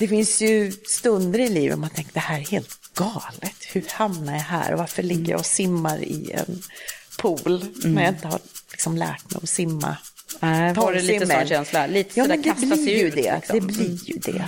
Det finns ju stunder i livet man tänker, det här är helt galet. Hur hamnar jag här? Och varför ligger jag och simmar i en pool när jag inte har liksom lärt mig att simma? Har du lite sån känsla? Lite ja, men det blir ju ut, det. Liksom. Det blir ju det.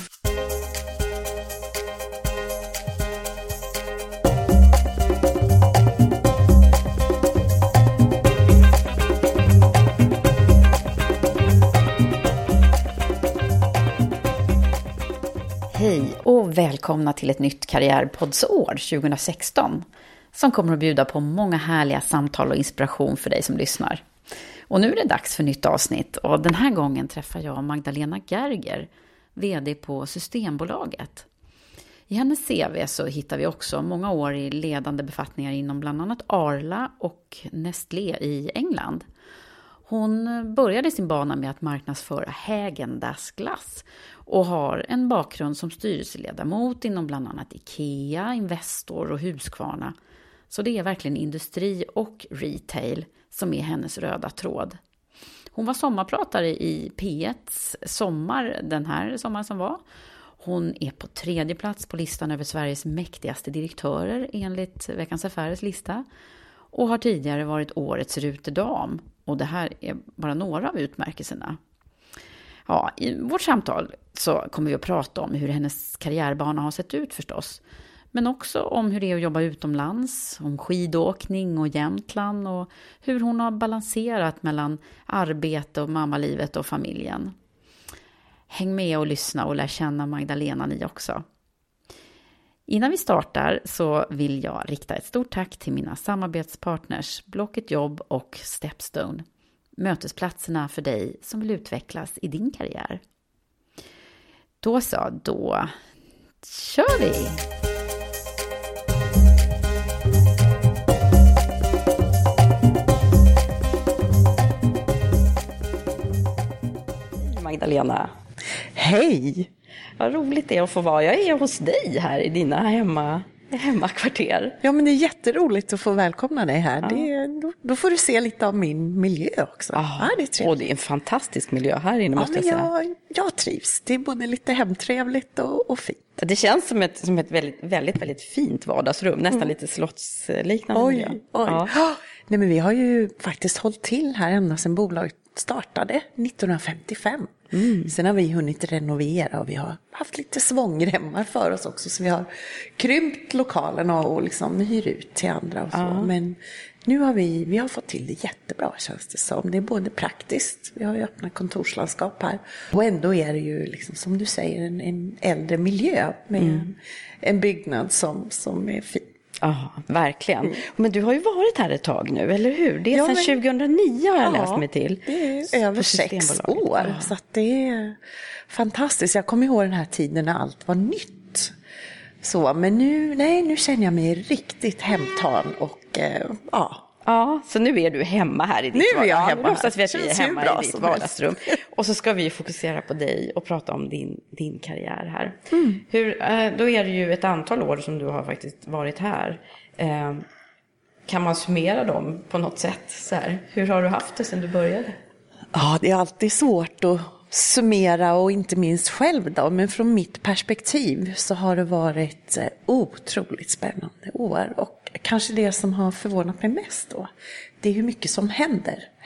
Hej och välkomna till ett nytt karriärpoddsår 2016 som kommer att bjuda på många härliga samtal och inspiration för dig som lyssnar. Och nu är det dags för nytt avsnitt och den här gången träffar jag Magdalena Gerger, vd på Systembolaget. I hennes CV så hittar vi också många år i ledande befattningar inom bland annat Arla och Nestlé i England. Hon började sin bana med att marknadsföra Häagen-Dazs glass och har en bakgrund som styrelseledamot inom bland annat IKEA, Investor och Husqvarna. Så det är verkligen industri och retail som är hennes röda tråd. Hon var sommarpratare i P1s sommar, den här sommaren som var. Hon är på 3:e plats på listan över Sveriges mäktigaste direktörer enligt Veckans Affärers lista. Och har tidigare varit årets rutedam. Och det här är bara några av utmärkelserna. Ja, i vårt samtal så kommer vi att prata om hur hennes karriärbana har sett ut förstås. Men också om hur det är att jobba utomlands, om skidåkning och Jämtland. Och hur hon har balanserat mellan arbete och mammalivet och familjen. Häng med och lyssna och lär känna Magdalena ni också. Innan vi startar så vill jag rikta ett stort tack till mina samarbetspartners Blocket Jobb och Stepstone. Mötesplatserna för dig som vill utvecklas i din karriär. Då kör vi! Magdalena. Hej! Vad roligt det är att få vara. Jag är hos dig här i dina hemmakvarter. Ja, men det är jätteroligt att få välkomna dig här. Ja. Då får du se lite av min miljö också. Ja, det är en fantastisk miljö här inne måste jag säga. Jag trivs. Det är både lite hemtrevligt och fint. Det känns som ett väldigt, väldigt, väldigt fint vardagsrum. Nästan lite slottsliknande. Oj. Ja. Nej, men vi har ju faktiskt hållit till här ända sedan bolaget startade 1955. Sen har vi hunnit renovera och vi har haft lite svångremmar för oss också. Så vi har krympt lokalerna och liksom hyr ut till andra och så. Ja. Men nu har vi har fått till det jättebra känns det som. Det är både praktiskt, vi har ju öppna kontorslandskap här. Och ändå är det ju liksom, som du säger, en äldre miljö med en byggnad som är fin. Ja, verkligen. Men du har ju varit här ett tag nu, eller hur? Det är sedan 2009 har jag läst mig till. Det är över 6 år. Ja. Så att det är fantastiskt. Jag kommer ihåg den här tiden när allt var nytt. Så, men nu känner jag mig riktigt hemtan och Ja, så nu är du hemma här i ditt vardagsrum. Nu är jag hemma. Låtsas vi att vi är hemma i ditt vardagsrum. Och så ska vi fokusera på dig och prata om din karriär här. Då är det ju ett antal år som du har faktiskt varit här. Kan man summera dem på något sätt? Så här? Hur har du haft det sedan du började? Ja, det är alltid svårt att summera och inte minst själv då, men från mitt perspektiv så har det varit otroligt spännande år, och kanske det som har förvånat mig mest då, det är hur mycket som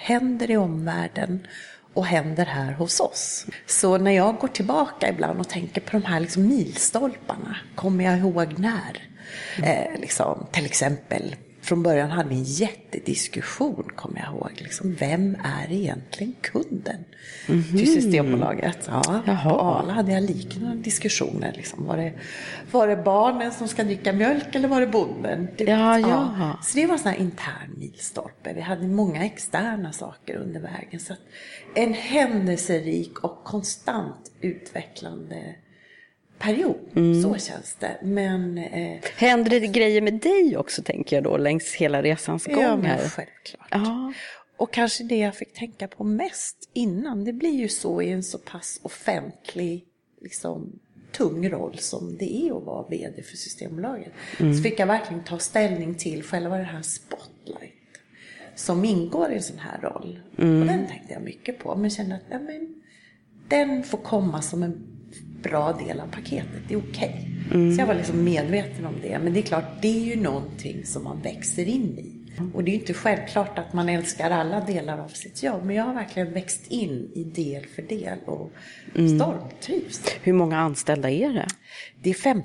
händer i omvärlden och händer här hos oss. Så när jag går tillbaka ibland och tänker på de här liksom milstolparna, kommer jag ihåg när till exempel från början hade vi en jättediskussion, kommer jag ihåg. Vem är egentligen kunden till Systembolaget? Ja, på Arla hade jag liknande diskussioner. Var det barnen som ska dricka mjölk eller var det bonden? Ja. Så det var en sån här intern milstolpe. Vi hade många externa saker under vägen. Så att en händelserik och konstant utvecklande period, så känns det. Men, händer det grejer med dig också, tänker jag då, längs hela resans gång? Ja, men självklart. Ja. Och kanske det jag fick tänka på mest innan, det blir ju så i en så pass offentlig, tung roll som det är att vara vd för Systembolaget. Så fick jag verkligen ta ställning till själva den här spotlight som ingår i en sån här roll. Och den tänkte jag mycket på, men kände att den får komma som en bra del av paketet, det är okej. Så jag var medveten om det, men det är klart, det är ju någonting som man växer in i, och det är ju inte självklart att man älskar alla delar av sitt jobb, men jag har verkligen växt in i del för del och stormtrivs. Hur många anställda är det? Det är 5 000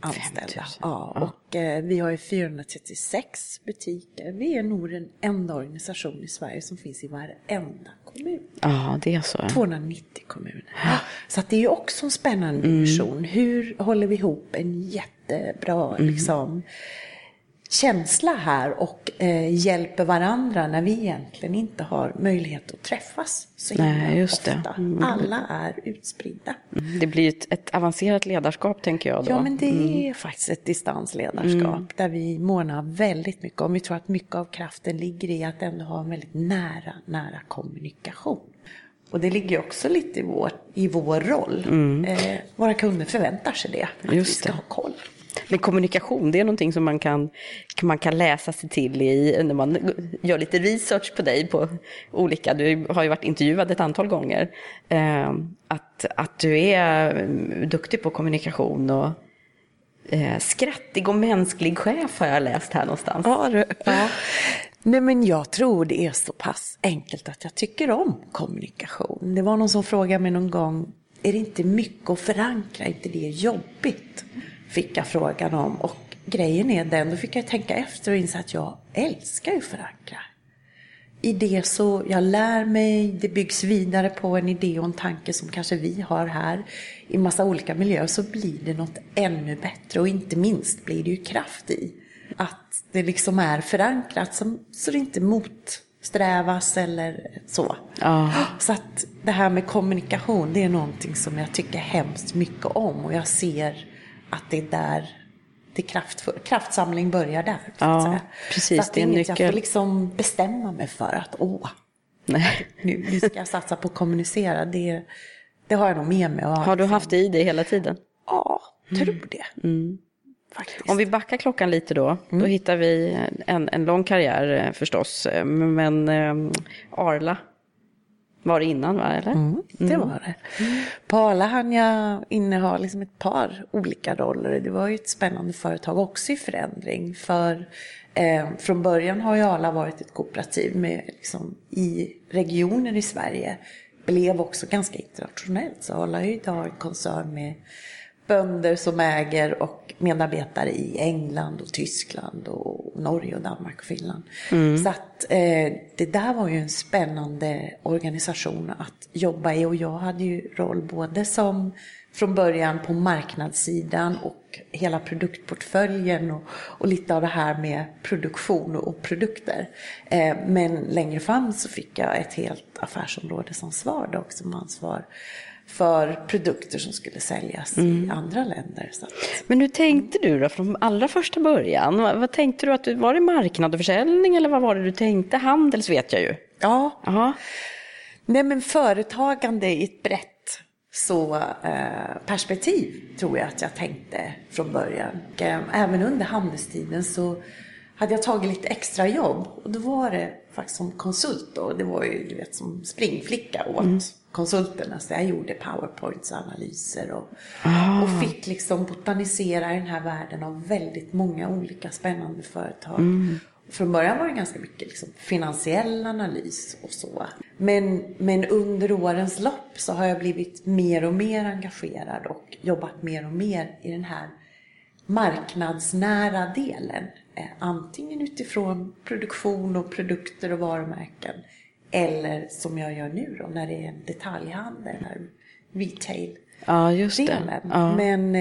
anställda. Ja, och vi har ju 436 butiker. Vi är nog den enda organisation i Sverige som finns i varenda kommun. Ja, det är så. 290 kommuner. Ja. Så att det är ju också en spännande vision. Hur håller vi ihop en jättebra känsla här och hjälper varandra när vi egentligen inte har möjlighet att träffas så himla ofta. Alla är utspridda. Det blir ett avancerat ledarskap, tänker jag då. Ja, men det är faktiskt ett distansledarskap där vi månar väldigt mycket om. Vi tror att mycket av kraften ligger i att ändå ha en väldigt nära kommunikation. Och det ligger också lite i vår roll. Våra kunder förväntar sig det. Att vi ska ha koll. Men kommunikation, det är någonting som man kan läsa sig till i när man gör lite research på dig på olika, du har ju varit intervjuad ett antal gånger, att du är duktig på kommunikation och skrattig och mänsklig chef har jag läst här någonstans. Ja. Nej, men jag tror det är så pass enkelt att jag tycker om kommunikation. Det var någon som frågade mig någon gång, är det inte mycket att förankra, är inte det jobbigt? Fick jag frågan om, och grejen är den, då fick jag tänka efter och inse att jag älskar ju förankra. I det så jag lär mig, det byggs vidare på en idé och en tanke som kanske vi har här i massa olika miljöer, så blir det något ännu bättre, och inte minst blir det ju kraft i att det är förankrat så det inte motsträvas eller så. Ah. Så att det här med kommunikation, det är någonting som jag tycker hemskt mycket om, och jag ser att det är där det kraftsamling börjar där. Ja, precis. Så att det är en nyckel. Jag får bestämma mig för att nu ska jag satsa på att kommunicera. Det har jag nog med mig. Har du haft det i dig hela tiden? Ja, tror det. Faktiskt. Om vi backar klockan lite då hittar vi en lång karriär förstås. Men Arla var det innan, va? Eller? Det var det. På Arla hann jag inneha ett par olika roller. Det var ju ett spännande företag också i förändring. För från början har ju Arla varit ett kooperativ med, i regioner i Sverige. Blev också ganska internationellt. Så Arla är ju idag en koncern med bönder som äger och medarbetare i England och Tyskland och Norge och Danmark och Finland. Så att det där var ju en spännande organisation att jobba i, och jag hade ju roll både som från början på marknadssidan och hela produktportföljen och lite av det här med produktion och produkter. Men längre fram så fick jag ett helt affärsområde som svarade också som ansvar för produkter som skulle säljas i andra länder. Så att... Men hur tänkte du då från allra första början? Vad tänkte du? Att var det marknad och försäljning, eller vad var det du tänkte? Handels vet jag ju. Ja. Aha. Nej, men företagande i ett brett perspektiv tror jag att jag tänkte från början. Även under handelstiden så hade jag tagit lite extra jobb, och då var det faktiskt som konsult, och det var ju som springflicka åt konsulterna, så jag gjorde PowerPoints-analyser och fick liksom botanisera i den här världen av väldigt många olika spännande företag. Mm. Från början var det ganska mycket liksom finansiell analys och så. Men under årens lopp så har jag blivit mer och mer engagerad och jobbat mer och mer i den här marknadsnära delen. Antingen utifrån produktion och produkter och varumärken. Eller som jag gör nu då, när det är en detaljhandel, retail. Ja, just det. Ja. Men,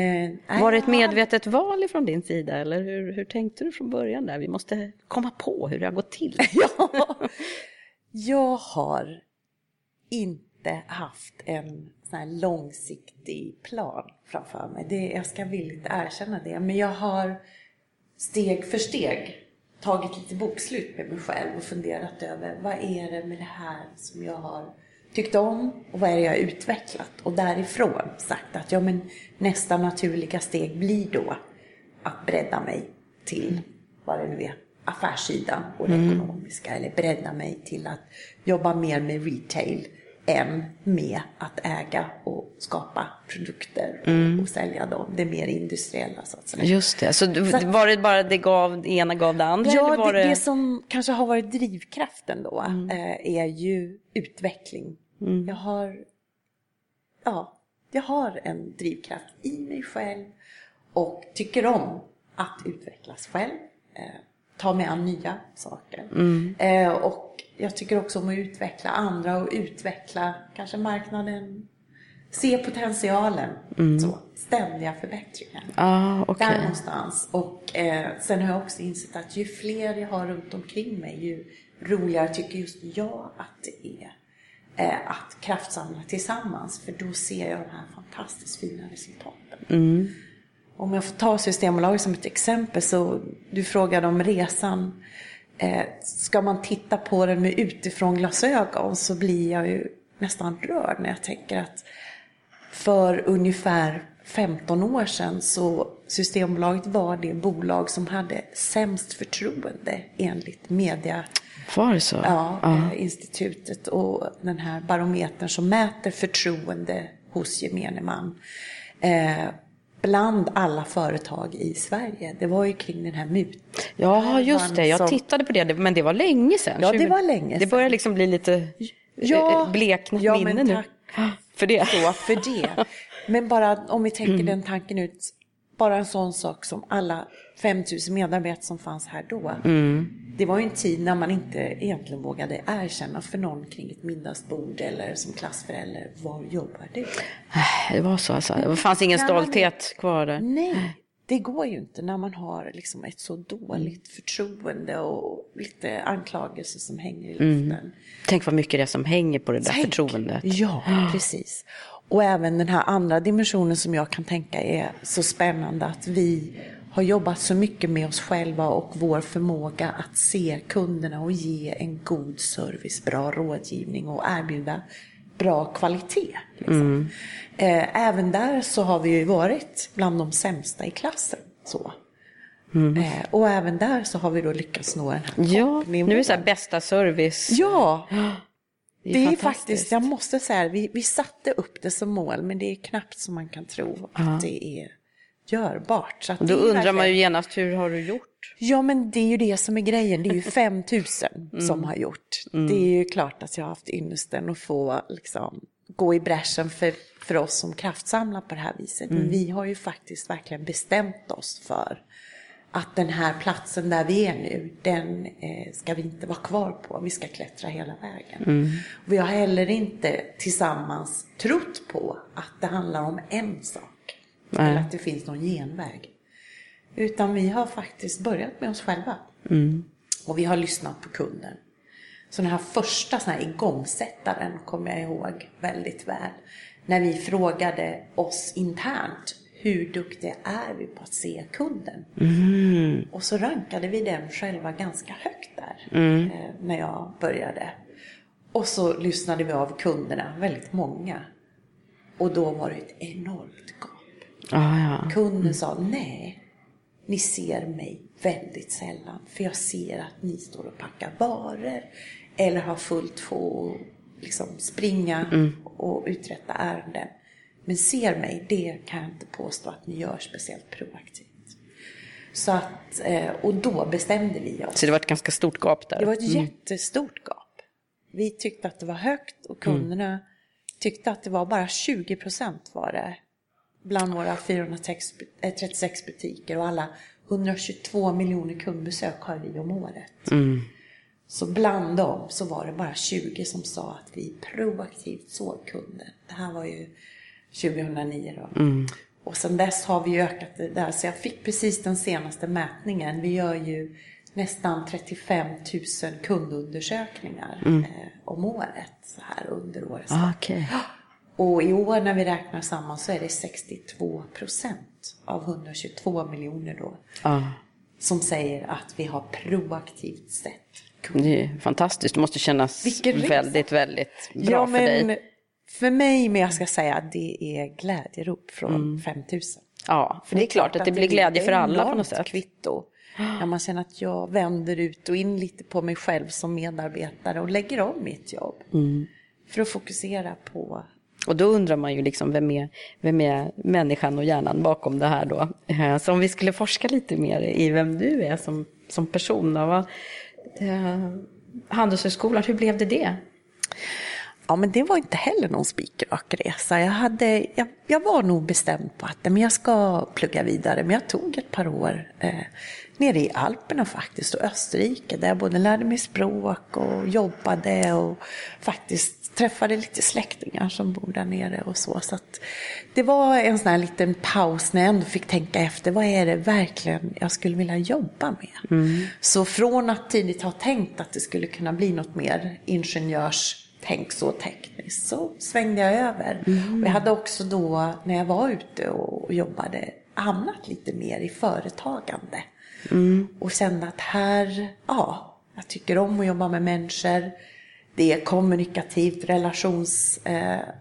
var det ett medvetet val ifrån din sida? Eller hur tänkte du från början där? Vi måste komma på hur det har gått till. Jag har inte haft en sån här långsiktig plan framför mig. Jag ska villigt erkänna det. Men jag har steg för steg tagit lite bokslut med mig själv och funderat över vad är det med det här som jag har tyckt om och vad är det jag har utvecklat, och därifrån sagt att ja, men nästa naturliga steg blir då att bredda mig till vad det nu är, affärssidan och det ekonomiska, eller bredda mig till att jobba mer med retail än med att äga och skapa produkter och sälja dem. Det är mer industriella, så att säga. Just det. Så var det bara det ena gav det andra? Ja, eller var det som kanske har varit drivkraften då är ju utveckling. Mm. Jag har en drivkraft i mig själv och tycker om att utvecklas själv. Ta mig an nya saker. Mm. Och jag tycker också om att utveckla andra och utveckla kanske marknaden. Se potentialen. Mm. Så, ständiga förbättringar. Okay. Där någonstans. Och sen har jag också insett att ju fler jag har runt omkring mig, ju roligare tycker just jag att det är. Att kraftsamla tillsammans. För då ser jag de här fantastiskt fina resultaten. Mm. Om jag får ta Systembolaget som ett exempel, så du frågade om resan. Ska man titta på den med utifrån glasögon, så blir jag ju nästan rörd när jag tänker att för ungefär 15 år sedan så Systembolaget var det bolag som hade sämst förtroende enligt media. Var det så? Ja, institutet och den här barometern som mäter förtroende hos gemene man. Bland alla företag i Sverige. Det var ju kring den här mut. Ja, just det. Jag tittade på det. Men det var länge sedan. Ja, det var länge sedan. Det börjar liksom bli lite bleknat minne nu. För det. Så, för det. Men bara om vi tänker den tanken ut. Bara en sån sak som alla 5000 medarbetare som fanns här då. Mm. Det var ju en tid när man inte egentligen vågade erkänna för någon kring ett middagsbord eller som klassförälder. Var jobbar du? Det var så alltså. Det fanns ingen stolthet kvar där. Nej, det går ju inte när man har liksom ett så dåligt förtroende och lite anklagelser som hänger i luften. Mm. Tänk vad mycket det är som hänger på det där förtroendet. Ja, precis. Och även den här andra dimensionen som jag kan tänka är så spännande, att vi har jobbat så mycket med oss själva och vår förmåga att se kunderna och ge en god service, bra rådgivning och erbjuda bra kvalitet. Liksom. Även där så har vi ju varit bland de sämsta i klassen. Så. Mm. Och även där så har vi då lyckats nå den här toppnivån. Nu är det så här bästa service. Ja. Det är faktiskt, jag måste säga, vi satte upp det som mål, men det är knappt som man kan tro att det är görbart. Så att då undrar man ju genast, hur har du gjort? Ja, men det är ju det som är grejen. Det är ju 5000 som har gjort. Det är ju klart att jag har haft ynnesten att få liksom gå i bräschen för oss som kraftsamlar på det här viset. Men vi har ju faktiskt verkligen bestämt oss för att den här platsen där vi är nu, den ska vi inte vara kvar på. Vi ska klättra hela vägen. Vi har heller inte tillsammans trott på att det handlar om en sak. Nej. Eller att det finns någon genväg. Utan vi har faktiskt börjat med oss själva. Och vi har lyssnat på kunden. Så den här första sån här igångsättaren kommer jag ihåg väldigt väl. När vi frågade oss internt. Hur duktiga är vi på att se kunden? Och så rankade vi den själva ganska högt där. När jag började. Och så lyssnade vi av kunderna. Väldigt många. Och då var det ett enormt gap. Kunden sa nej. Ni ser mig väldigt sällan. För jag ser att ni står och packar varor. Eller har fullt få liksom springa och uträtta ärenden. Men ser mig, det kan jag inte påstå att ni gör speciellt proaktivt. Så att, och då bestämde vi oss. Så det var ett ganska stort gap där? Det var ett jättestort gap. Vi tyckte att det var högt och kunderna tyckte att det var bara 20% var det. Bland våra 436 butiker och alla 122 miljoner kundbesök har vi om året. Mm. Så bland dem så var det bara 20 som sa att vi proaktivt såg kunden. Det här var ju 2009 då. Mm. Och sen dess har vi ökat det där. Så jag fick precis den senaste mätningen. Vi gör ju nästan 35 000 kundundersökningar om året. Så här under året. Ah, okay. Och i år när vi räknar samman så är det 62% av 122 miljoner då. Ah. Som säger att vi har proaktivt sett kunden. Det är fantastiskt. Det måste kännas väldigt, väldigt bra för dig. För mig, men jag ska säga att det är glädjerop från 5000. Ja, för det är klart att det blir glädje för alla på något sätt. Kvitto. När man känner att jag vänder ut och in lite på mig själv som medarbetare och lägger om mitt jobb. Mm. För att fokusera på... Och då undrar man ju liksom vem är människan och hjärnan bakom det här då. Så om vi skulle forska lite mer i vem du är som person. Vad, Handelshögskolan, hur blev det? Ja, men det var inte heller någon spikrak resa. Jag var nog bestämd på att men jag ska plugga vidare. Men jag tog ett par år nere i Alperna faktiskt och Österrike. Där jag både lärde mig språk och jobbade och faktiskt träffade lite släktingar som bor där nere och så. Så att det var en sån här liten paus när jag ändå fick tänka efter. Vad är det verkligen jag skulle vilja jobba med? Mm. Så från att tidigt ha tänkt att det skulle kunna bli något mer ingenjörstänk så tekniskt så svängde jag över. Mm. Och jag hade också då när jag var ute och jobbade hamnat lite mer i företagande. Och kände att jag tycker om att jobba med människor. Det är kommunikativt, relations...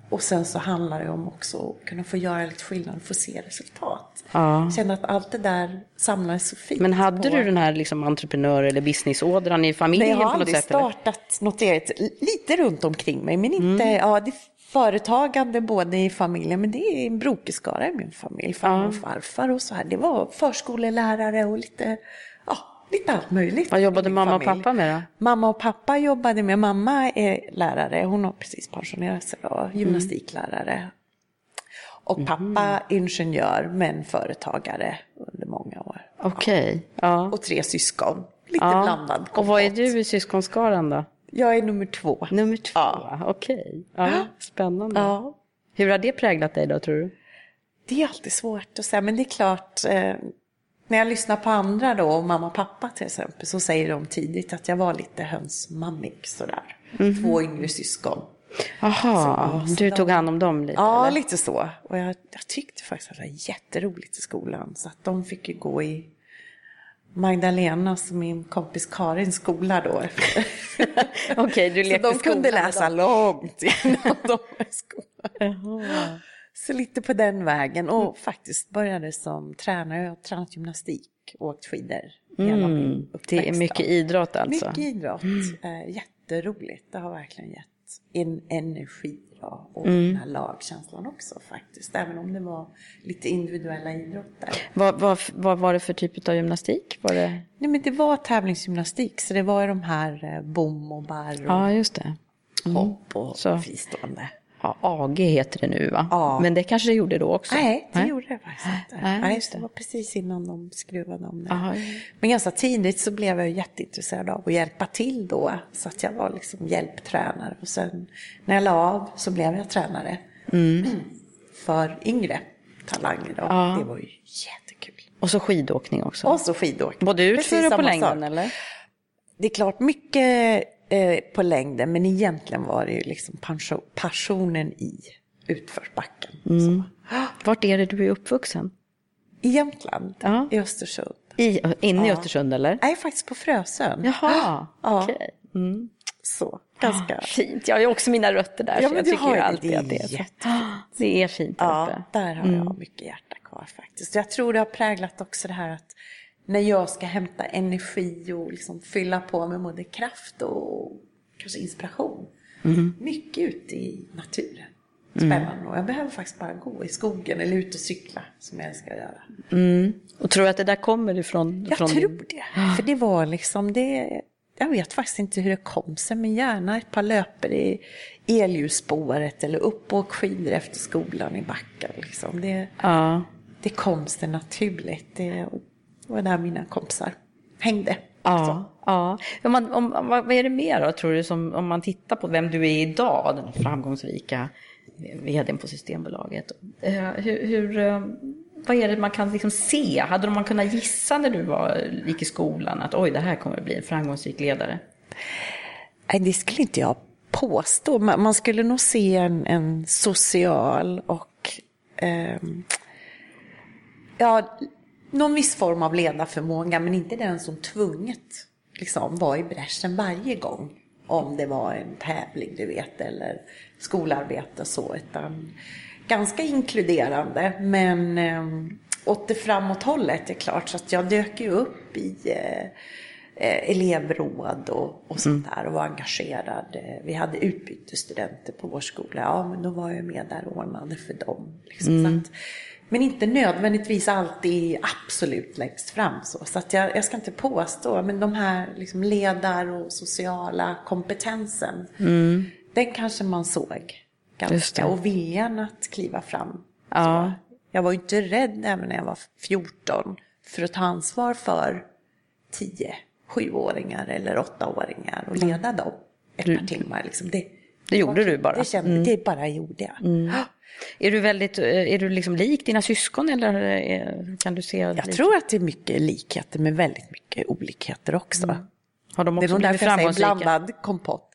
och sen så handlar det om också att kunna få göra lite skillnad och få se resultat. Ja. Kände att allt det där samlades så fint. Men hade du den här liksom entreprenör- eller businessådran i familjen på något sätt? Jag har aldrig startat något eget, lite runt omkring mig. Men inte... Ja, det företagande både i familjen, men det är en brokeskara i min familj. Farmor och farfar och så här. Det var förskolelärare och lite allt möjligt. Vad jobbade mamma och pappa med då? Mamma och pappa jobbade med. Mamma är lärare. Hon har precis pensionerat sig då. Gymnastiklärare. Och pappa ingenjör men företagare under många år. Okej. Ja. Och 3 syskon. Lite blandad. Och vad är du i syskonskaran då? Jag är nummer 2. Nummer 2, ja. Okej. Ja, spännande. Ja. Hur har det präglat dig då, tror du? Det är alltid svårt att säga, men det är klart... när jag lyssnar på andra då, mamma och pappa till exempel, så säger de tidigt att jag var lite hönsmammig sådär. Mm-hmm. 2 yngre syskon. Aha, så du tog hand om dem lite? Ja, eller? Lite så. Och jag tyckte faktiskt att det var jätteroligt i skolan. Så att de fick ju gå i Magdalena, som min kompis Karins skola då. Okej, du lekte skolan. Så de kunde läsa långt innan de var i skolan. Jaha. Så lite på den vägen. Och faktiskt började som tränare. Jag har tränat gymnastik och åkt skidor. Det är mycket idrott alltså. Mycket idrott. Jätteroligt. Det har verkligen gett en energi. Och den här lagkänslan också faktiskt. Även om det var lite individuella idrotter. Vad var det för typ av gymnastik? Var det... Nej, men det var tävlingsgymnastik. Så det var ju de här bom och barr. Ja, just det. Hopp och fristående. Ja, AG heter det nu va? Ja. Men det kanske det gjorde då också? Nej, det gjorde det faktiskt inte. Nej, det var precis innan de skruvade om det. Aha. Men ganska tidigt så blev jag jätteintresserad av att hjälpa till då. Så att jag var liksom hjälptränare. Och sen när jag la av så blev jag tränare. För yngre talanger då. Ja. Det var ju jättekul. Och så skidåkning också? Och så skidåkning. Både utför och på längden eller? Det är klart mycket... på längden, men egentligen var det ju liksom passionen i utförsbacken. Mm. Vart är det du är uppvuxen? I Jämtland, i Östersund. Inne i Östersund eller? Nej, faktiskt på Frösön. Jaha, okej. Så, ganska fint. Jag har ju också mina rötter där, ja, så jag tycker ju alltid att det är jättefint. Det är fint där uppe. Ja, där har jag mycket hjärta kvar faktiskt. Jag tror det har präglat också det här att när jag ska hämta energi och liksom fylla på med både kraft och kanske inspiration. Mm. Mycket ute i naturen. Spännande. Mm. Och jag behöver faktiskt bara gå i skogen eller ut och cykla som jag älskar att göra. Mm. Och tror att det där kommer ifrån? Jag tror det. För det var liksom det... Jag vet faktiskt inte hur det kom sig, men gärna ett par löper i elljusspåret eller upp och skidor efter skolan i backen. Liksom. Det kom sig naturligt. Det var där mina kompisar hängde. Ja, ja. Vad är det mer då, tror du, som, om man tittar på vem du är idag, den framgångsrika vdn på Systembolaget. Vad är det man kan liksom se? Hade man kunnat gissa när du gick i skolan att oj, det här kommer att bli en framgångsrik ledare? Nej, det skulle inte jag påstå. Man skulle nog se en social och någon viss form av ledarförmåga, men inte den som tvunget liksom var i bräschen varje gång. Om det var en tävling, du vet, eller skolarbete och så, utan ganska inkluderande, men åt det framåt hållet är klart, så att jag dök ju upp i elevråd och sånt där och var engagerad. Vi hade utbytesstudenter på vår skola, ja, men då var jag med där och ordnade för dem. Liksom, så att, men inte nödvändigtvis alltid absolut längst fram. Så att jag ska inte påstå, men de här liksom ledar- och sociala kompetensen, den kanske man såg ganska. Och viljan att kliva fram. Ja. Jag var ju inte rädd även när jag var 14 för att ta ansvar för 7-åringar eller 8-åringar och leda dem ett par timmar. Liksom. Det gjorde du bara. Det bara gjorde jag. Mm. Är du liksom lik dina syskon, eller kan du se? Jag tror att det är mycket likheter men väldigt mycket olikheter också. Mm. Har de också blivit framgångsrika? Blandad kompott.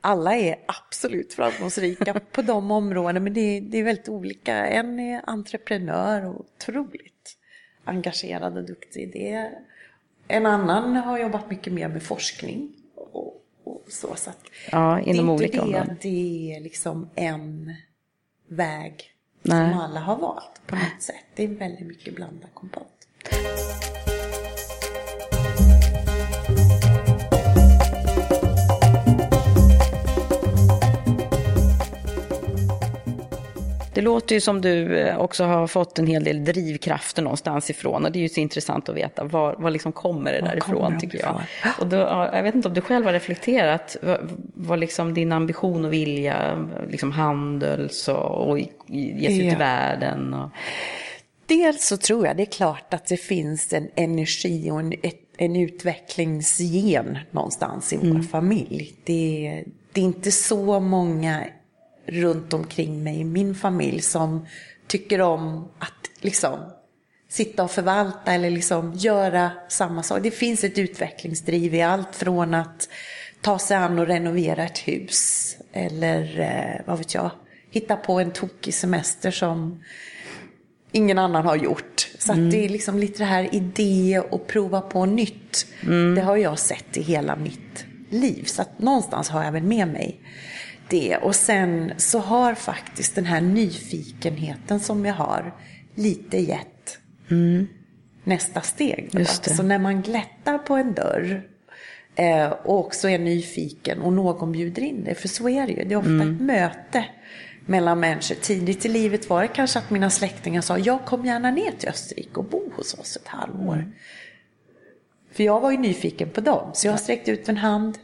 Alla är absolut framgångsrika på de områdena, men det är väldigt olika. En är entreprenör och otroligt engagerad och duktig. En annan har jobbat mycket mer med forskning och så att inom olika områden. Det är liksom en väg som alla har valt på något sätt. Det är väldigt mycket blandad kompott. Det låter ju som du också har fått en hel del drivkrafter någonstans ifrån, och det är ju så intressant att veta var liksom kommer det därifrån, tycker jag. Och då, jag vet inte om du själv har reflekterat vad liksom din ambition och vilja, liksom handels och ges ut i världen. Och... Dels så tror jag det är klart att det finns en energi och en utvecklingsgen någonstans i vår familj. Det är inte så många runt omkring mig i min familj som tycker om att liksom sitta och förvalta eller liksom göra samma sak. Det finns ett utvecklingsdriv i allt från att ta sig an och renovera ett hus eller vad vet jag, hitta på en tokig semester som ingen annan har gjort. Så att det är liksom lite det här idé och prova på nytt. Det har jag sett i hela mitt liv, så att någonstans har jag väl med mig det. Och sen så har faktiskt den här nyfikenheten som jag har lite gett nästa steg. Så när man glättar på en dörr och också är nyfiken och någon bjuder in dig, för så är det ju. Det är ofta ett möte mellan människor. Tidigt i livet var det kanske att mina släktingar sa, jag kom gärna ner till Österrike och bo hos oss ett halvår. För jag var ju nyfiken på dem, så jag sträckte ut en hand.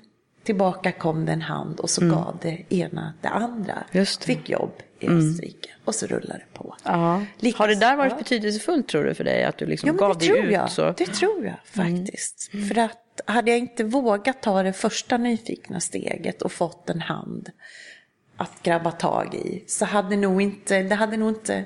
Tillbaka kom den hand och så gav det ena det andra. Just det. Fick jobb i Österrike och så rullade det på. Har det där varit betydelsefullt, tror du, för dig? Att du liksom gav det ut? Jag. Så... Det tror jag faktiskt. För att hade jag inte vågat ta det första nyfikna steget och fått en hand att grabba tag i, så hade nog inte, det hade nog inte,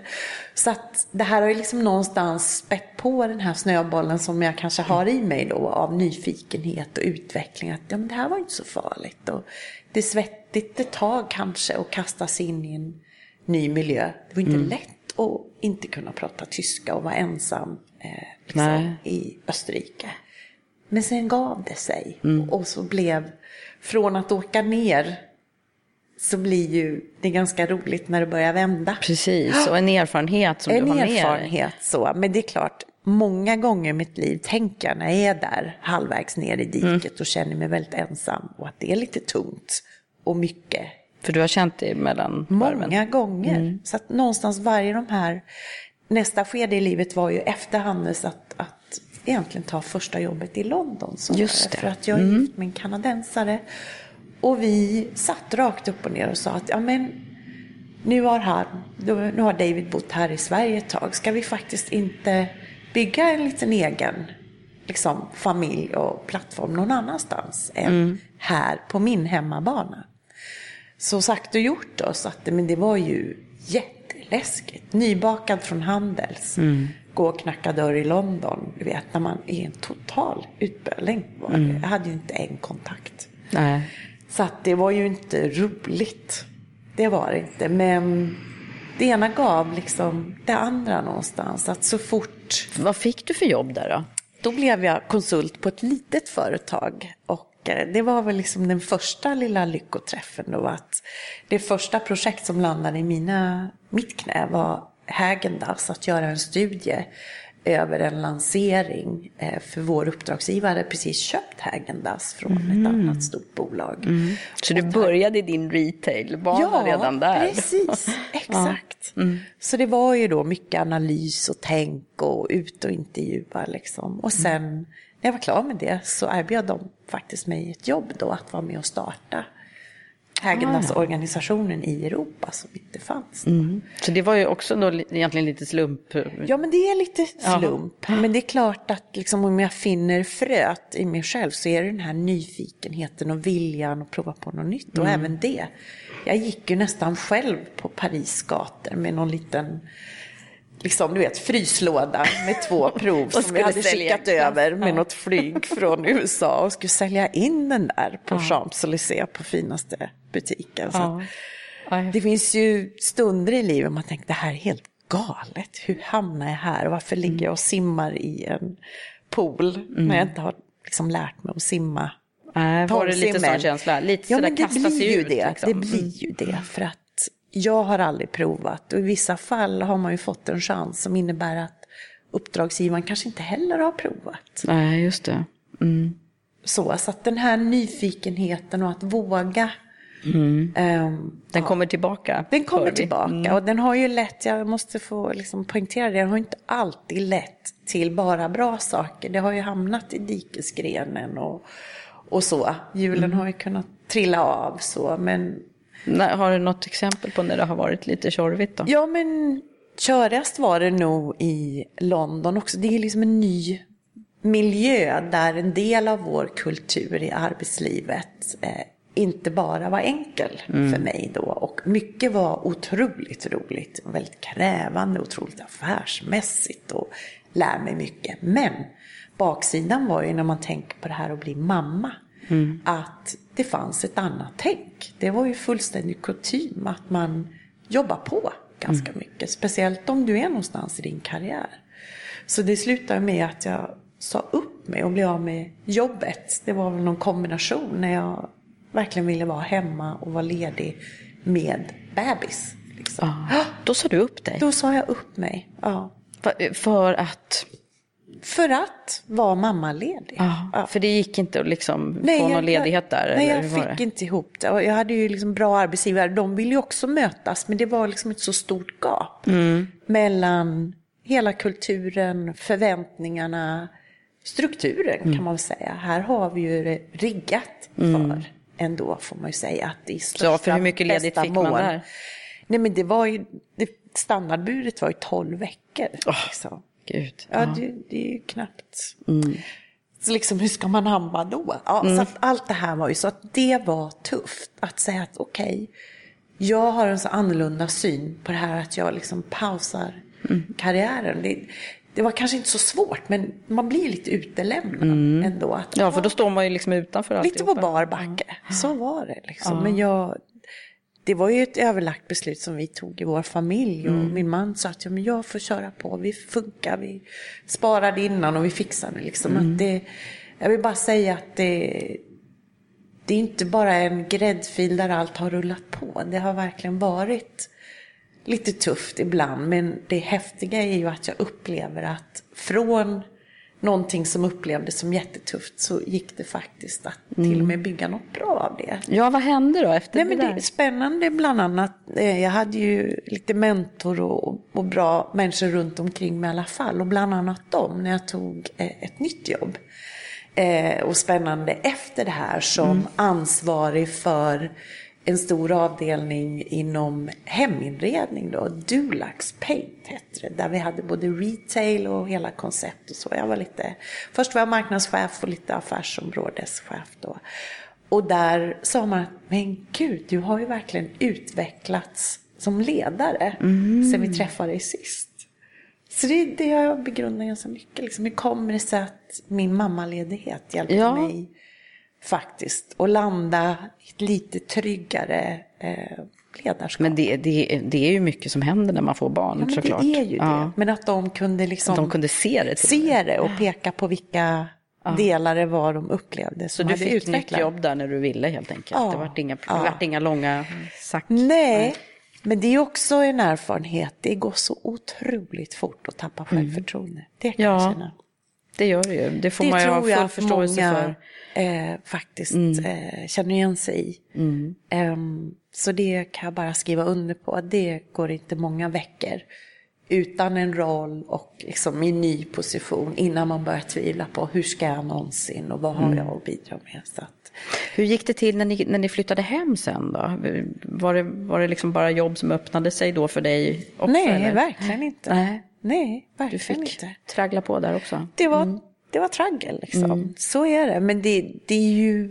så att det här har ju liksom någonstans spett på den här snöbollen som jag kanske har i mig då, av nyfikenhet och utveckling, att ja, men det här var inte så farligt och det är svettigt ett tag kanske och kastas in i en ny miljö. Det var inte lätt att inte kunna prata tyska och vara ensam liksom, i Österrike, men sen gav det sig och så blev, från att åka ner så blir ju det ganska roligt när det börjar vända. Precis, och en erfarenhet som du har med. En erfarenhet så, men det är klart, många gånger i mitt liv tänker jag när jag är där halvvägs ner i diket och känner mig väldigt ensam och att det är lite tungt och mycket. För du har känt det mellan varven. Många gånger. Mm. Så att någonstans varje de här... Nästa skede i livet var ju efter Hannes att egentligen ta första jobbet i London. Just det. För att jag är gift med en kanadensare. Och vi satt rakt upp och ner och sa att ja, men nu har David bott här i Sverige ett tag. Ska vi faktiskt inte bygga en liten egen liksom, familj och plattform någon annanstans än här på min hemmabana? Så sagt och gjort oss att men det var ju jätteläskigt. Nybakad från Handels. Gå och knacka dörr i London. Du vet när man är en total utböling. Jag hade ju inte en kontakt. Nej. Så att det var ju inte roligt. Det var det inte. Men det ena gav liksom det andra någonstans. Att så fort... Vad fick du för jobb där då? Då blev jag konsult på ett litet företag. Och det var väl liksom den första lilla lyckoträffen då. Att det första projekt som landade i mitt knä var Häagen-Dazs att göra en studie över en lansering för vår uppdragsgivare precis köpt Häagen-Dazs från ett annat stort bolag. Mm. Så du började din retailbana redan där? Ja, precis. Exakt. Ja. Mm. Så det var ju då mycket analys och tänk och ut och intervjua liksom. Och sen när jag var klar med det så erbjöd de faktiskt mig ett jobb då att vara med och starta Häagen-Dazs organisationen i Europa som inte fanns. Så det var ju också då egentligen lite slump. Ja, men det är lite slump. Jaha. Men det är klart att liksom, om jag finner fröet i mig själv så är det den här nyfikenheten och viljan att prova på något nytt. Och även det. Jag gick ju nästan själv på Paris gator med någon liten liksom, du vet, fryslåda med 2 prov som jag hade skickat över med något flyg från USA och skulle sälja in den där på Champs-Élysées på finaste butiken. Så det finns ju stunder i livet man tänker, det här är helt galet. Hur hamnar jag här? Varför ligger jag och simmar i en pool när jag inte har liksom lärt mig att simma? Var det lite sån känsla? Lite sådär kasta sig ut. Liksom. Det blir ju det för att jag har aldrig provat och i vissa fall har man ju fått en chans som innebär att uppdragsgivaren kanske inte heller har provat. Nej, just det. Så att den här nyfikenheten och att våga. Den kommer tillbaka. Den kommer tillbaka och den har ju lätt, jag måste få liksom poängtera det, den har ju inte alltid lätt till bara bra saker. Det har ju hamnat i dikesgrenen och så. Hjulen har ju kunnat trilla av så, men... Har du något exempel på när det har varit lite tjorvigt då? Ja, men körigast var det nog i London också. Det är liksom en ny miljö där en del av vår kultur i arbetslivet inte bara var enkel för mig då. Och mycket var otroligt roligt, väldigt krävande, otroligt affärsmässigt och lär mig mycket. Men baksidan var ju när man tänker på det här att bli mamma. Att det fanns ett annat tänk. Det var ju fullständigt kutym att man jobbar på ganska mycket. Speciellt om du är någonstans i din karriär. Så det slutade med att jag sa upp mig och blev av med jobbet. Det var väl någon kombination när jag verkligen ville vara hemma och vara ledig med bebis. Liksom. Ah, då sa du upp dig? Då sa jag upp mig, ja. För att... För att vara mammaledig. Ja. För det gick inte att liksom få någon ledighet där? Nej, eller jag fick inte ihop det. Jag hade ju liksom bra arbetsgivare. De ville ju också mötas. Men det var liksom ett så stort gap. Mellan hela kulturen, förväntningarna, strukturen kan man väl säga. Här har vi ju riggat för ändå får man ju säga. Att det är största, ja, för hur mycket ledigt fick man där? Nej, men det var ju... Standardbudet var ju 12 veckor. Liksom. Ut. Ja, det är ju knappt. Så liksom, hur ska man hamna då? Ja, så att allt det här var ju så att det var tufft att säga att okej, jag har en så annorlunda syn på det här att jag liksom pausar karriären. Det var kanske inte så svårt, men man blir lite utelämnad ändå. Att, ja, för då står man ju liksom utanför allt. Lite på barbacke. Så var det liksom. Men det var ju ett överlagt beslut som vi tog i vår familj. Och min man sa att men jag får köra på. Vi funkar, vi sparade innan och vi fixar det. Liksom. Att det, jag vill bara säga att det är inte bara en gräddfil där allt har rullat på. Det har verkligen varit lite tufft ibland. Men det häftiga är ju att jag upplever att från någonting som upplevdes som jättetufft, så gick det faktiskt att till och med bygga något bra av det. Ja, vad hände då efter det där? Det är spännande bland annat. Jag hade ju lite mentor och bra människor runt omkring mig i alla fall. Och bland annat dem när jag tog ett nytt jobb. Och spännande efter det här som ansvarig för en stor avdelning inom heminredning då, Dulux Paint hette det, där vi hade både retail och hela koncept och så. Jag var lite, först var jag marknadschef och lite affärsområdeschef då. Och där sa man, men gud, du har ju verkligen utvecklats som ledare sen vi träffade sist. Så det har jag begrundat ganska mycket. Liksom, hur kommer det sig att min mammaledighet hjälpte mig faktiskt och landa i ett lite tryggare ledarskap. Men det är ju mycket som händer när man får barn, ja, såklart. Det är ju det. Men att de kunde liksom se det och peka på vilka delar det var de upplevde. Så du fick utveckla jobb där när du ville helt enkelt. Ja. Det var inga långa sack. Nej. Men det är också en erfarenhet. Det går så otroligt fort att tappa självförtroende. Det kan jag känna. Det gör det ju. Det får man ju ha full förståelse för. Faktiskt känner igen sig i. Så det kan jag bara skriva under på. Det går inte många veckor utan en roll och liksom i ny position innan man börjar tvivla på hur ska jag någonsin och vad har jag att bidra med. Så att... Hur gick det till när ni flyttade hem sen då? Var det liksom bara jobb som öppnade sig då för dig också? Nej, eller? Verkligen inte. Nej, verkligen inte. Du fick traggla på där också. Det var traggel liksom. Så är det. Men det är ju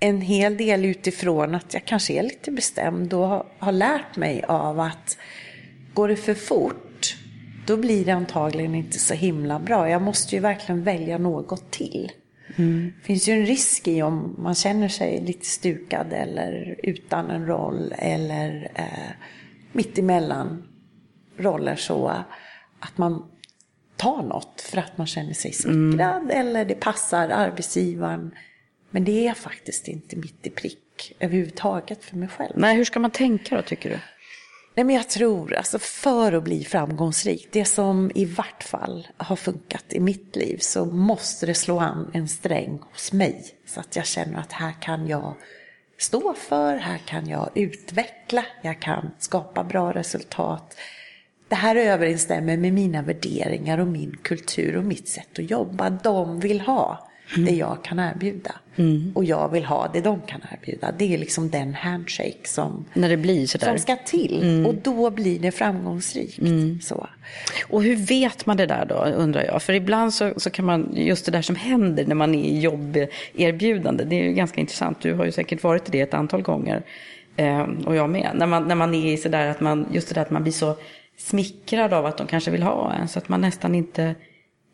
en hel del utifrån att jag kanske är lite bestämd och har lärt mig av att går det för fort, då blir det antagligen inte så himla bra. Jag måste ju verkligen välja något till. Det finns ju en risk i om man känner sig lite stukad eller utan en roll eller mitt emellan roller, så att man tar något för att man känner sig smickrad eller det passar arbetsgivaren. Men det är faktiskt inte mitt i prick överhuvudtaget för mig själv. Nej, hur ska man tänka då tycker du? Nej, men jag tror alltså för att bli framgångsrik, det som i vart fall har funkat i mitt liv, så måste det slå an en sträng hos mig så att jag känner att här kan jag stå för, här kan jag utveckla, jag kan skapa bra resultat. Det här överensstämmer med mina värderingar och min kultur och mitt sätt att jobba. De vill ha det jag kan erbjuda. Och jag vill ha det de kan erbjuda. Det är liksom den handshake som, när det blir så där, som ska till. Och då blir det framgångsrikt. Så. Och hur vet man det där då, undrar jag? För ibland så kan man, just det där som händer när man är i jobberbjudande, det är ju ganska intressant. Du har ju säkert varit i det ett antal gånger. Och jag med. När man är så där att man, just det där att man blir så smickrad av att de kanske vill ha en, så att man nästan inte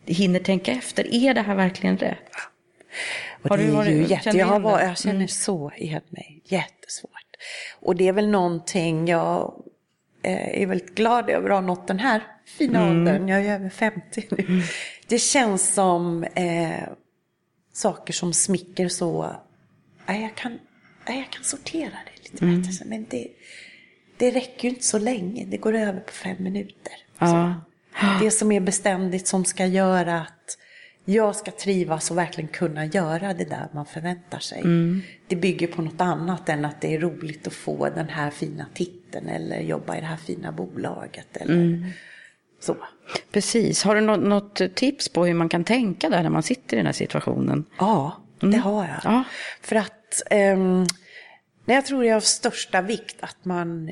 hinner tänka efter, är det här verkligen rätt? Och har det du varit, jag känner så igen mig, jättesvårt. Och det är väl någonting jag är väldigt glad över att ha nått den här fina åldern. Jag är över 50 nu. Det känns som saker som smicker, så jag kan sortera det lite bättre, men det räcker ju inte så länge. Det går över på 5 minuter. Ja. Det som är beständigt, som ska göra att jag ska trivas och verkligen kunna göra det där man förväntar sig. Det bygger på något annat än att det är roligt att få den här fina titeln eller jobba i det här fina bolaget eller så. Precis. Har du något tips på hur man kan tänka där när man sitter i den här situationen? Ja, det har jag. Ja. För att... jag tror det är av största vikt att man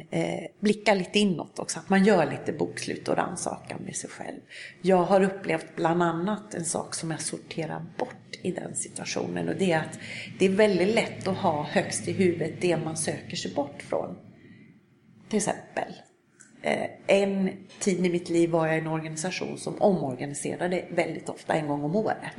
blickar lite inåt också. Att man gör lite bokslut och rannsakan med sig själv. Jag har upplevt bland annat en sak som jag sorterar bort i den situationen. Och det är att det är väldigt lätt att ha högst i huvudet det man söker sig bort från. Till exempel, en tid i mitt liv var jag i en organisation som omorganiserade väldigt ofta, en gång om året.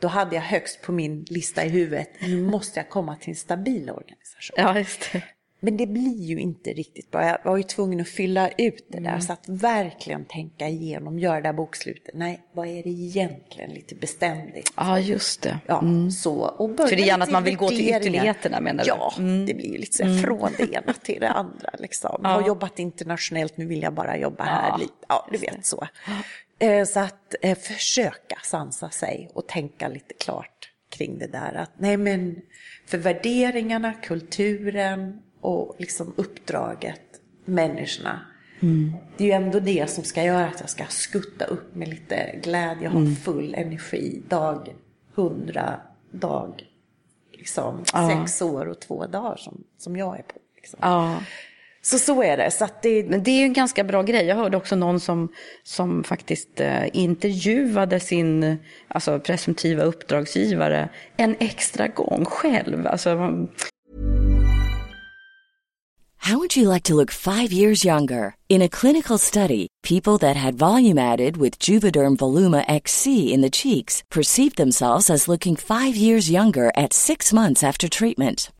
Då hade jag högst på min lista i huvudet, nu måste jag komma till en stabil organisation. Ja, just det. Men det blir ju inte riktigt bra. Jag var ju tvungen att fylla ut det där. Så att verkligen tänka igenom, göra det där bokslutet. Nej, vad är det egentligen lite beständigt? Ja, just det. Ja, så. Och för det är gärna att man vill gå till ytterligheterna, menar du? Ja, det blir ju lite så från det ena till det andra. Liksom. Ja. Jag har jobbat internationellt, nu vill jag bara jobba här lite. Ja, du vet så. Så att försöka sansa sig och tänka lite klart kring det där. Att, nej men, för värderingarna, kulturen och liksom uppdraget, människorna. Mm. Det är ju ändå det som ska göra att jag ska skutta upp med lite glädje och ha full energi dag 100, dag liksom 6 år och 2 dagar som jag är på. Liksom. Ja. Så är det. Så att det... Men det är ju en ganska bra grej. Jag hörde också någon som faktiskt intervjuade sin presumtiva uppdragsgivare en extra gång själv. How would you like to look 5 years younger? In a clinical study, people that had volume added with Juvederm Voluma XC in the cheeks perceived themselves as looking 5 years younger at 6 months after treatment.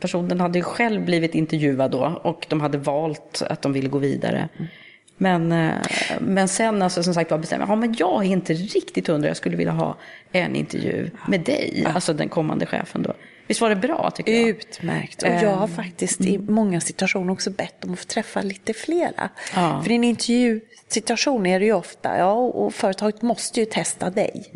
Personen hade ju själv blivit intervjuad då, och de hade valt att de ville gå vidare. Men sen som sagt var bestämde men jag är inte riktigt hundra, jag skulle vilja ha en intervju med dig, den kommande chefen då. Visst var det bra, tycker jag? Utmärkt. Och jag har faktiskt i många situationer också bett om att få träffa lite flera. Ja. För i en intervjusituation är det ju ofta, och företaget måste ju testa dig.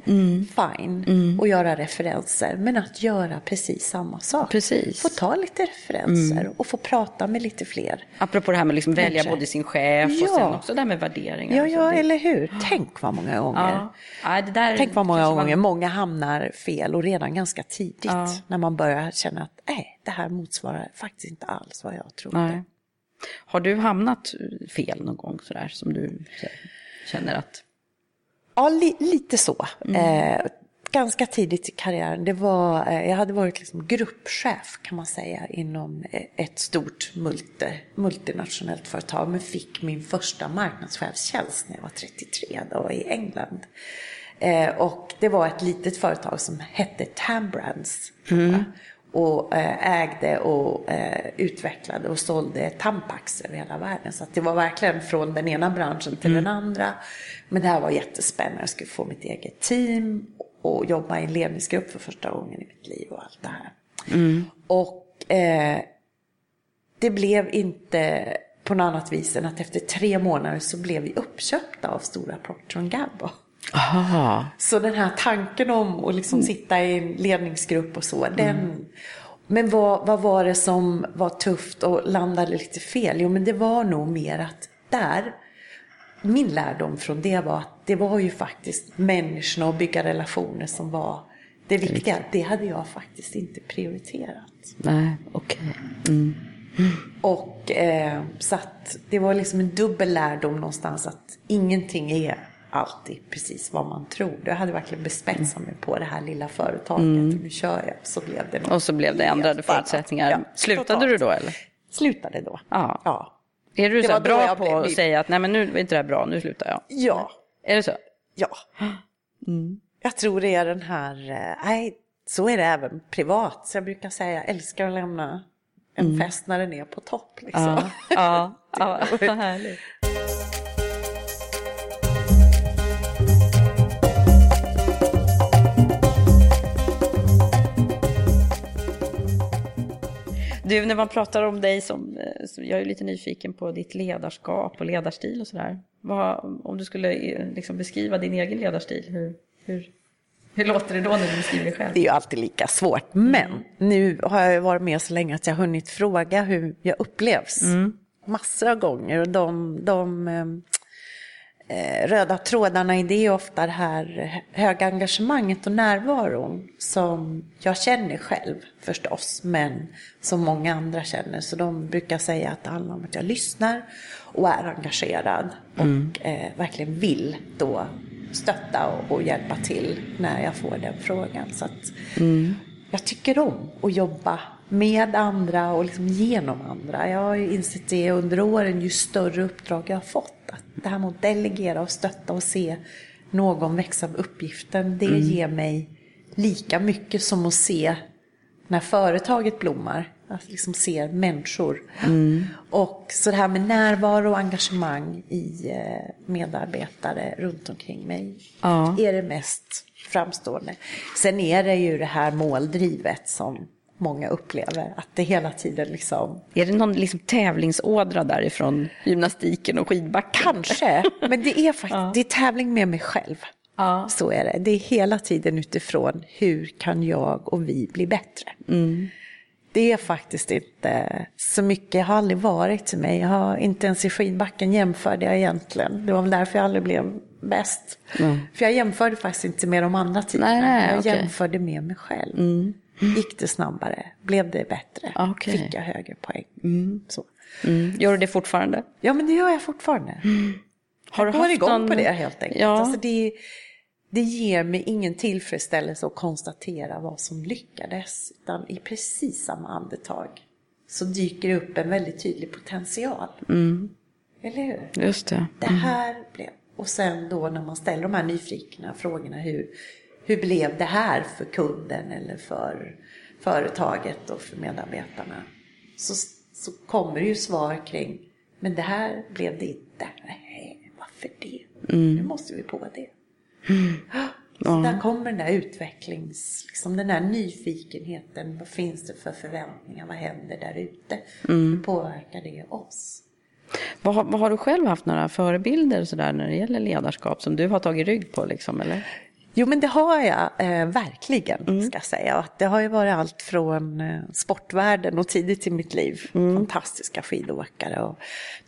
Fine. Och göra referenser. Men att göra precis samma sak. Precis. Få ta lite referenser och få prata med lite fler. Apropå det här med liksom välja både sin chef och sen också det här med värderingar. Ja, eller hur? Tänk vad många gånger. Ja. Ja, det där, tänk vad många gånger många hamnar fel och redan ganska tidigt när man börjar känna att det här motsvarar faktiskt inte alls vad jag trodde. Nej. Har du hamnat fel någon gång sådär som du känner att... Ja, lite så. Ganska tidigt i karriären. Det var, jag hade varit liksom gruppchef kan man säga inom ett stort multinationellt företag. Men fick min första marknadschefstjänst när jag var 33 då, i England. Och det var ett litet företag som hette Tambrands. och ägde och utvecklade och sålde Tampax över hela världen. Så att det var verkligen från den ena branschen till den andra. Men det här var jättespännande. Jag skulle få mitt eget team och jobba i en ledningsgrupp för första gången i mitt liv och allt det här. Mm. Och det blev inte på något annat vis än att efter 3 månader så blev vi uppköpta av stora Procter & Gamble. Aha. Så den här tanken om att liksom sitta i en ledningsgrupp och så, den... Men vad var det som var tufft och landade lite fel? Jo, men det var nog mer att där, min lärdom från det var att det var ju faktiskt människorna och bygga relationer som var det viktiga. Det hade jag faktiskt inte prioriterat. Nej, okej. Okay. Mm. Och så att det var liksom en dubbel lärdom någonstans, att ingenting är alltid precis vad man tror. Jag hade verkligen bespetsat mig på det här lilla företaget. Och nu kör jag. Så blev det något. Och så blev det ändrade förutsättningar. Ja, slutade totalt. Du då eller? Slutade då. Ja. Ja. Är du det så bra på att säga att nej, men nu är inte det här bra, nu slutar jag? Ja. Är det så? Ja. Mm. Jag tror det är den här... Nej, så är det även privat. Så jag brukar säga jag älskar att lämna en fest när den är på topp. Liksom. Ja, ja, ja, vad härligt. Du, när man pratar om dig som jag är lite nyfiken på ditt ledarskap och ledarstil och sådär. Om du skulle liksom beskriva din egen ledarstil, hur låter det då när du beskriver dig själv? Det är ju alltid lika svårt, men nu har jag varit med så länge att jag hunnit fråga hur jag upplevs massor av gånger. Och de röda trådarna i det är ofta det här höga engagemanget och närvaron som jag känner själv förstås, men som många andra känner. Så de brukar säga att det handlar om att jag lyssnar och är engagerad och verkligen vill då stötta och hjälpa till när jag får den frågan. Så att jag tycker om att jobba med andra och liksom genom andra. Jag har ju insett det under åren, ju större uppdrag jag har fått, att det här med att delegera och stötta och se någon växa av uppgiften, det ger mig lika mycket som att se när företaget blommar, att liksom se människor. Och så det här med närvaro och engagemang i medarbetare runt omkring mig är det mest framstående. Sen är det ju det här måldrivet som många upplever, att det hela tiden liksom... Är det någon liksom tävlingsådra därifrån gymnastiken och skidbacken? Kanske, men det är faktiskt det är tävling med mig själv. Ja. Så är det. Det är hela tiden utifrån hur kan jag och vi bli bättre? Mm. Det är faktiskt inte så mycket. Jag har aldrig varit till mig. Jag har inte ens i skidbacken jämförde jag egentligen. Det var väl därför jag aldrig blev bäst. Mm. För jag jämförde faktiskt inte med de andra tiderna. Jag jämförde med mig själv. Gick det snabbare? Blev det bättre? Okay. Fick jag högre poäng? Så. Gör du det fortfarande? Ja, men det gör jag fortfarande. Har du haft igång på det helt enkelt? Ja. Alltså det ger mig ingen tillfredsställelse att konstatera vad som lyckades. Utan i precis samma andetag så dyker det upp en väldigt tydlig potential. Eller hur? Just det. Det här blev... Och sen då när man ställer de här nyfikna frågorna, hur blev det här för kunden eller för företaget och för medarbetarna? Så kommer ju svar kring, men det här blev det inte. Nej, varför det? Nu måste vi på det. Så där kommer den där utvecklings... Liksom den där nyfikenheten. Vad finns det för förväntningar? Vad händer där ute? Hur påverkar det oss? Vad har du själv haft några förebilder så där, när det gäller ledarskap som du har tagit rygg på? Liksom, eller? Jo, men det har jag verkligen, ska jag säga. Att det har ju varit allt från sportvärlden och tidigt i mitt liv. Fantastiska skidåkare. Och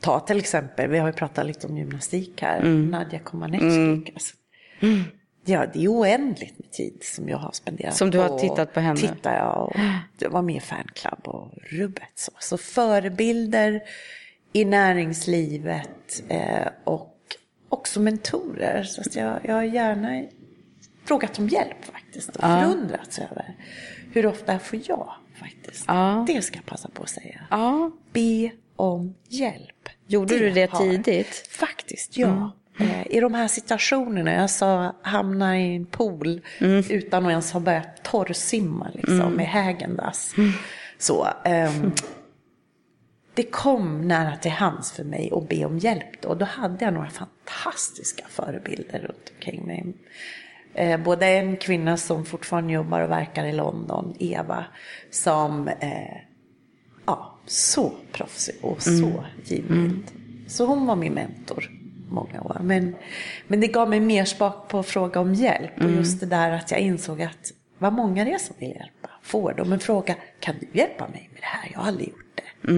ta till exempel, vi har ju pratat lite om gymnastik här. Nadia Comaneci. Ja, det är oändligt med tid som jag har spenderat på. Som du har tittat på henne? Tittar jag och jag var med i fanclub och rubbet. Så förebilder i näringslivet och också mentorer. Så att jag har gärna frågat om hjälp faktiskt och förundrats över hur ofta får jag faktiskt. Ja. Det ska jag passa på att säga. Ja. Be om hjälp. Gjorde du det tidigt? Faktiskt, ja. I de här situationerna, jag alltså, hamnar i en pool utan att ens ha börjat torrsimma liksom, med Häagen-Dazs. Så det kom nära till hands för mig att be om hjälp då. Då hade jag några fantastiska förebilder runt omkring mig. Både en kvinna som fortfarande jobbar och verkar i London, Eva, som så proffsig och så givmild. Så hon var min mentor många år. Men det gav mig mer smak på att fråga om hjälp. Och just det där att jag insåg att vad många det är som vill hjälpa. Får de en fråga, kan du hjälpa mig med det här? Jag har aldrig gjort det.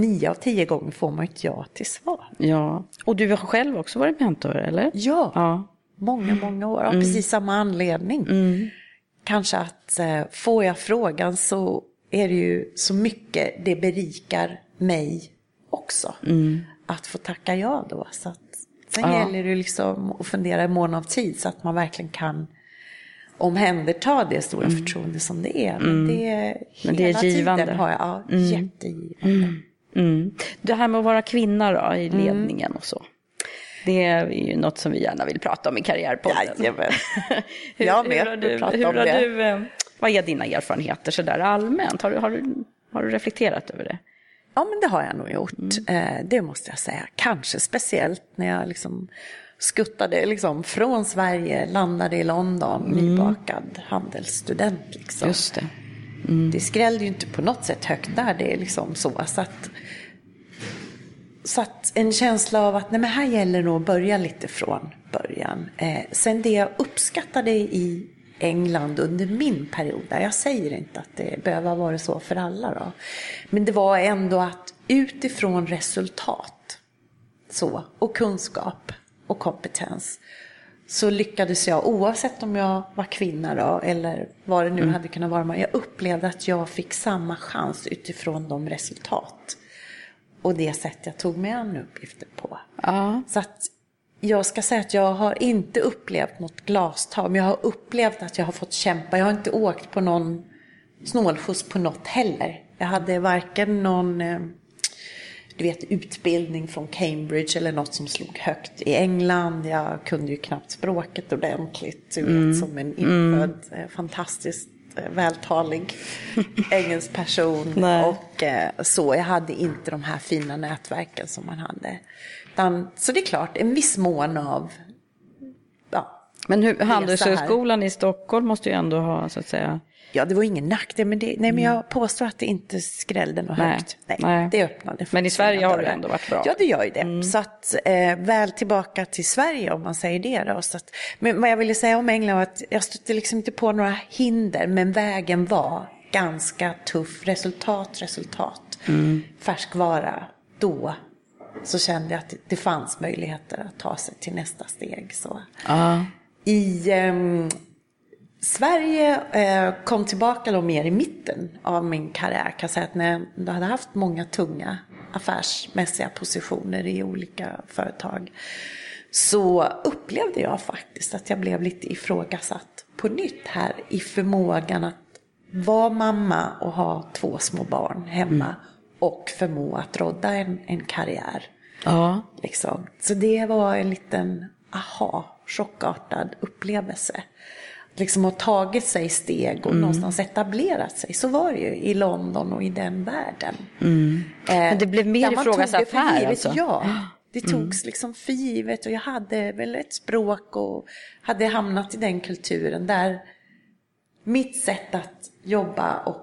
9 av 10 gånger får man ett ja till svar. Ja, och du har själv också varit mentor, eller? Ja. Många år. Av precis samma anledning. Kanske att får jag frågan så är det ju så mycket det berikar mig också. Att få tacka ja då. Så att, sen gäller det liksom att fundera i mån av tid så att man verkligen kan omhänderta det stora förtroende som det är. Men det är hela givande. Tiden har jag jättegivande. Det här med att vara kvinna då, i ledningen och så. Det är ju något som vi gärna vill prata om i Karriärpodden. Vad är dina erfarenheter så där allmänt? Har du reflekterat över det? Ja, men det har jag nog gjort. Det måste jag säga. Kanske speciellt när jag liksom skuttade liksom från Sverige, landade i London, nybakad handelsstudent. Liksom. Just det. Det skrällde ju inte på något sätt högt där. Det är liksom så att en känsla av att nej, men här gäller nog att börja lite från början. Sen det jag uppskattade i England under min period, där jag säger inte att det behöver vara så för alla då, men det var ändå att utifrån resultat så, och kunskap och kompetens, så lyckades jag, oavsett om jag var kvinna då, eller vad det nu hade kunnat vara, jag upplevde att jag fick samma chans utifrån de resultat och det sätt jag tog mig an uppgifter på. Så att jag ska säga att jag har inte upplevt något glastak, men jag har upplevt att jag har fått kämpa. Jag har inte åkt på någon snålskjuts på något heller. Jag hade varken någon utbildning från Cambridge eller något som slog högt i England. Jag kunde ju knappt språket ordentligt, som en infödd fantastiskt vältalig engelsk person. Och så, jag hade inte de här fina nätverken som man hade. Så det är klart, en viss mån av Men Handelshögskolan i Stockholm måste ju ändå ha, så att säga. Ja, det var ingen nackdel, men jag påstår att det inte skrällde något högt. Nej, det öppnade. Men i Sverige har det ändå varit bra. Ja, det gör ju det. Så att, väl tillbaka till Sverige om man säger det då. Så att, men vad jag ville säga om England var att jag stötte liksom inte på några hinder, men vägen var ganska tuff. Resultat. Färskvara då. Så kände jag att det fanns möjligheter att ta sig till nästa steg. Så. I Sverige kom tillbaka då mer i mitten av min karriär. Jag kan säga att när jag hade haft många tunga affärsmässiga positioner i olika företag, så upplevde jag faktiskt att jag blev lite ifrågasatt på nytt här i förmågan att vara mamma och ha 2 små barn hemma. Och förmå att rodda en karriär. Liksom. Så det var en liten chockartad upplevelse. Liksom ha tagit sig steg och någonstans etablerat sig. Så var det ju i London och i den världen. Men det blev mer ifrågasatt här alltså? Ja, det togs liksom för givet. Och jag hade väl ett språk och hade hamnat i den kulturen där mitt sätt att jobba och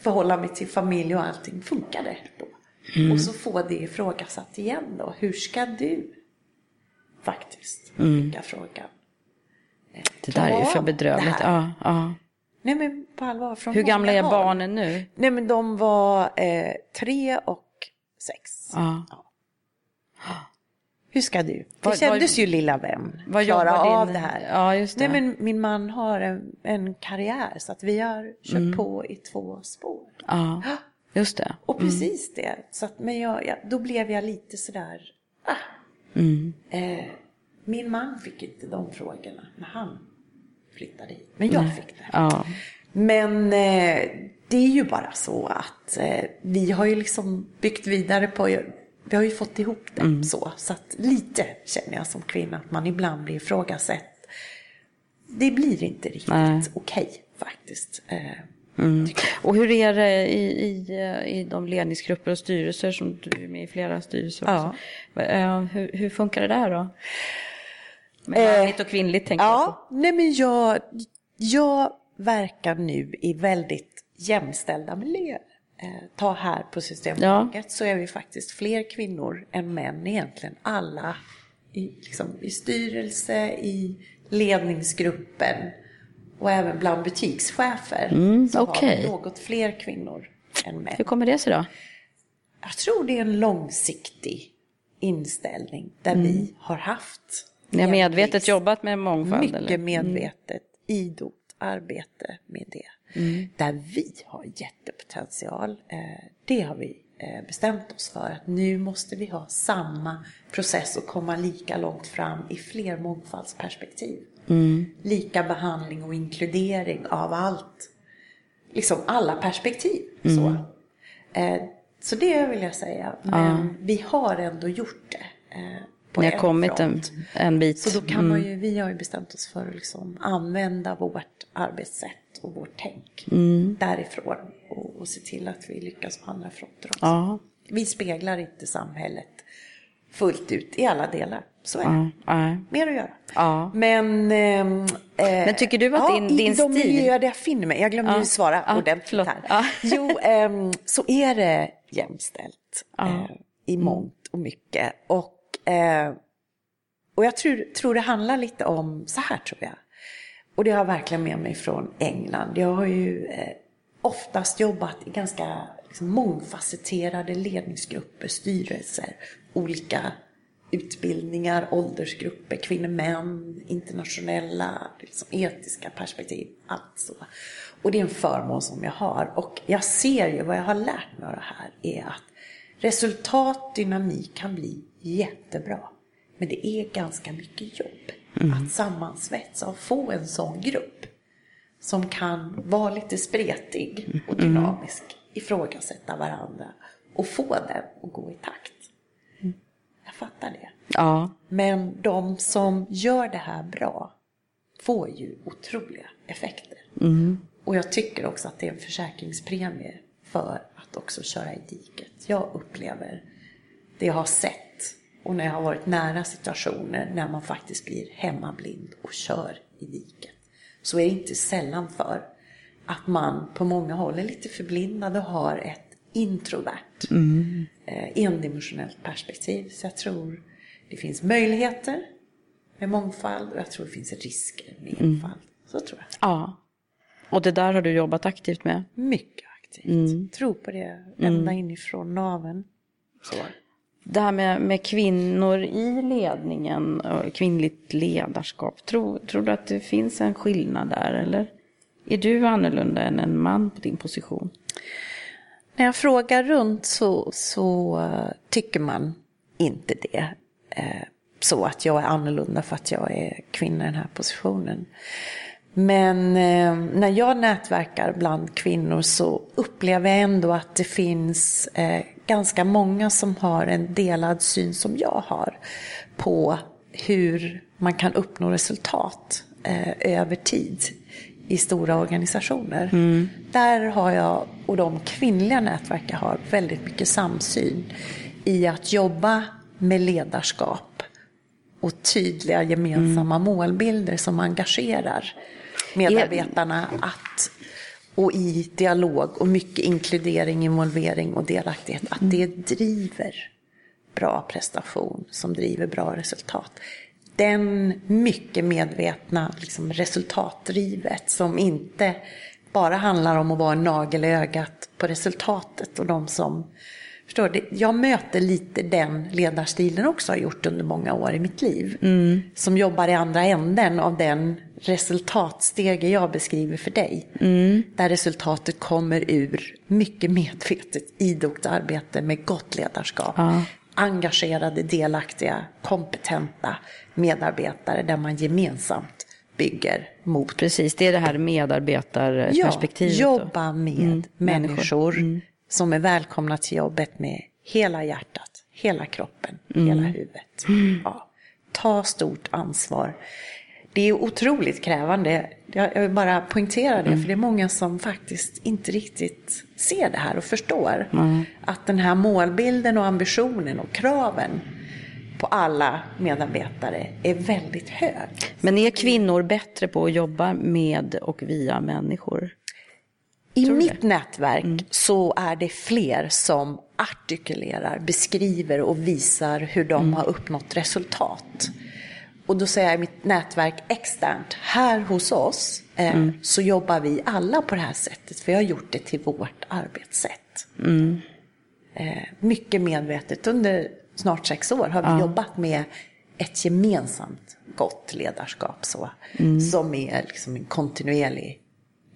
förhålla mig till familj och allting funkade då. Och så får det ifrågasatt igen då. Hur ska du faktiskt fick frågan? Det där är för bedrövligt. Nej, men på allvar, från hur gamla är barnen nu? Nej, men de var 3 och 6. Hur ska du? Det kändes ju lilla vän. Vad klara av det här. Ja, just det. Nej, men min man har en karriär, så att vi har kört på i 2 spår. Ja, just det. Och precis det. Så att, men då blev jag lite sådär... min man fick inte de frågorna när han flyttade hit. Men jag fick det. Ja. Men det är ju bara så att vi har ju liksom byggt vidare på... vi har ju fått ihop det så att lite känner jag som kvinna att man ibland blir ifrågasatt. Det blir inte riktigt okej faktiskt. Och hur är det i de ledningsgrupper och styrelser som du är med i flera styrelser också? Hur funkar det där då? Manligt och kvinnligt tänker jag på. Nej, men jag verkar nu i väldigt jämställda miljöer. Ta här på Systembolaget så är vi faktiskt fler kvinnor än män egentligen. Alla i styrelse, i ledningsgruppen och även bland butikschefer så har vi något fler kvinnor än män. Hur kommer det sig då? Jag tror det är en långsiktig inställning där vi har haft. Ni har medvetet jobbat med mångfald? Mycket eller? Medvetet, idogt arbete med det. Där vi har jättepotential. Det har vi bestämt oss för att nu måste vi ha samma process och komma lika långt fram i fler mångfaldsperspektiv. Lika behandling och inkludering av allt. Liksom alla perspektiv. Så det vill jag säga. Men vi har ändå gjort det. Ni har kommit en bit. Så då kan man ju, vi har ju bestämt oss för att liksom använda vårt arbetssätt och vårt tänk därifrån och se till att vi lyckas på andra fronter också. Ja. Vi speglar inte samhället fullt ut i alla delar. Så är det. Mer att göra. Ja. Men tycker du att din stil... Ja, i de miljöer där jag finner mig. Jag glömde ju svara ordentligt här. Ja. Jo, så är det jämställt i mångt och mycket. Och jag tror det handlar lite om så här tror jag. Och det har jag verkligen med mig från England. Jag har ju oftast jobbat i ganska liksom, mångfacetterade ledningsgrupper, styrelser, olika utbildningar, åldersgrupper, kvinnor, män, internationella, liksom, etiska perspektiv, allt så. Och det är en förmån som jag har. Och jag ser ju vad jag har lärt mig av det här är att resultatdynamik kan bli jättebra. Men det är ganska mycket jobb att sammansvetsa och få en sån grupp som kan vara lite spretig och dynamisk, ifrågasätta varandra och få den att gå i takt. Jag fattar det. Ja. Men de som gör det här bra får ju otroliga effekter. Och jag tycker också att det är en försäkringspremie för att också köra i diket. Jag upplever det jag har sett och när jag har varit nära situationer när man faktiskt blir hemmablind och kör i diket. Så är det inte sällan för att man på många håll är lite förblindad och har ett introvert, endimensionellt perspektiv. Så jag tror det finns möjligheter med mångfald och jag tror det finns risker med enfald. Så tror jag. Ja, och det där har du jobbat aktivt med? Mycket aktivt. Tro på det ända inifrån naven. Så var det. Det här med kvinnor i ledningen och kvinnligt ledarskap. Tror du att det finns en skillnad där eller? Är du annorlunda än en man på din position? När jag frågar runt så tycker man inte det. Så att jag är annorlunda för att jag är kvinna i den här positionen. Men när jag nätverkar bland kvinnor så upplever jag ändå att det finns ganska många som har en delad syn som jag har på hur man kan uppnå resultat över tid i stora organisationer. Där har jag och de kvinnliga nätverken har väldigt mycket samsyn i att jobba med ledarskap och tydliga gemensamma målbilder som engagerar medarbetarna att och i dialog och mycket inkludering, involvering och delaktighet. Att det driver bra prestation som driver bra resultat. Den mycket medvetna liksom, resultatdrivet som inte bara handlar om att vara en nagel i ögat på resultatet. Och de som, förstår det, jag möter lite den ledarstilen också har gjort under många år i mitt liv. Som jobbar i andra änden av den resultatsteg jag beskriver för dig. Där resultatet kommer ur mycket medvetet idogt arbete med gott ledarskap. Engagerade, delaktiga, kompetenta medarbetare där man gemensamt bygger mot. Precis, det är det här medarbetarperspektivet. Ja, jobba med människor som är välkomna till jobbet med hela hjärtat, hela kroppen, hela huvudet. Ja. Ta stort ansvar. Det är otroligt krävande. Jag vill bara poängtera det. För det är många som faktiskt inte riktigt ser det här och förstår. Att den här målbilden och ambitionen och kraven på alla medarbetare är väldigt hög. Men är kvinnor bättre på att jobba med och via människor? I mitt nätverk så är det fler som artikulerar, beskriver och visar hur de har uppnått resultat. Och då säger jag i mitt nätverk externt, här hos oss så jobbar vi alla på det här sättet. För jag har gjort det till vårt arbetssätt. Mycket medvetet under snart 6 år har vi jobbat med ett gemensamt gott ledarskap. Som är liksom en kontinuerlig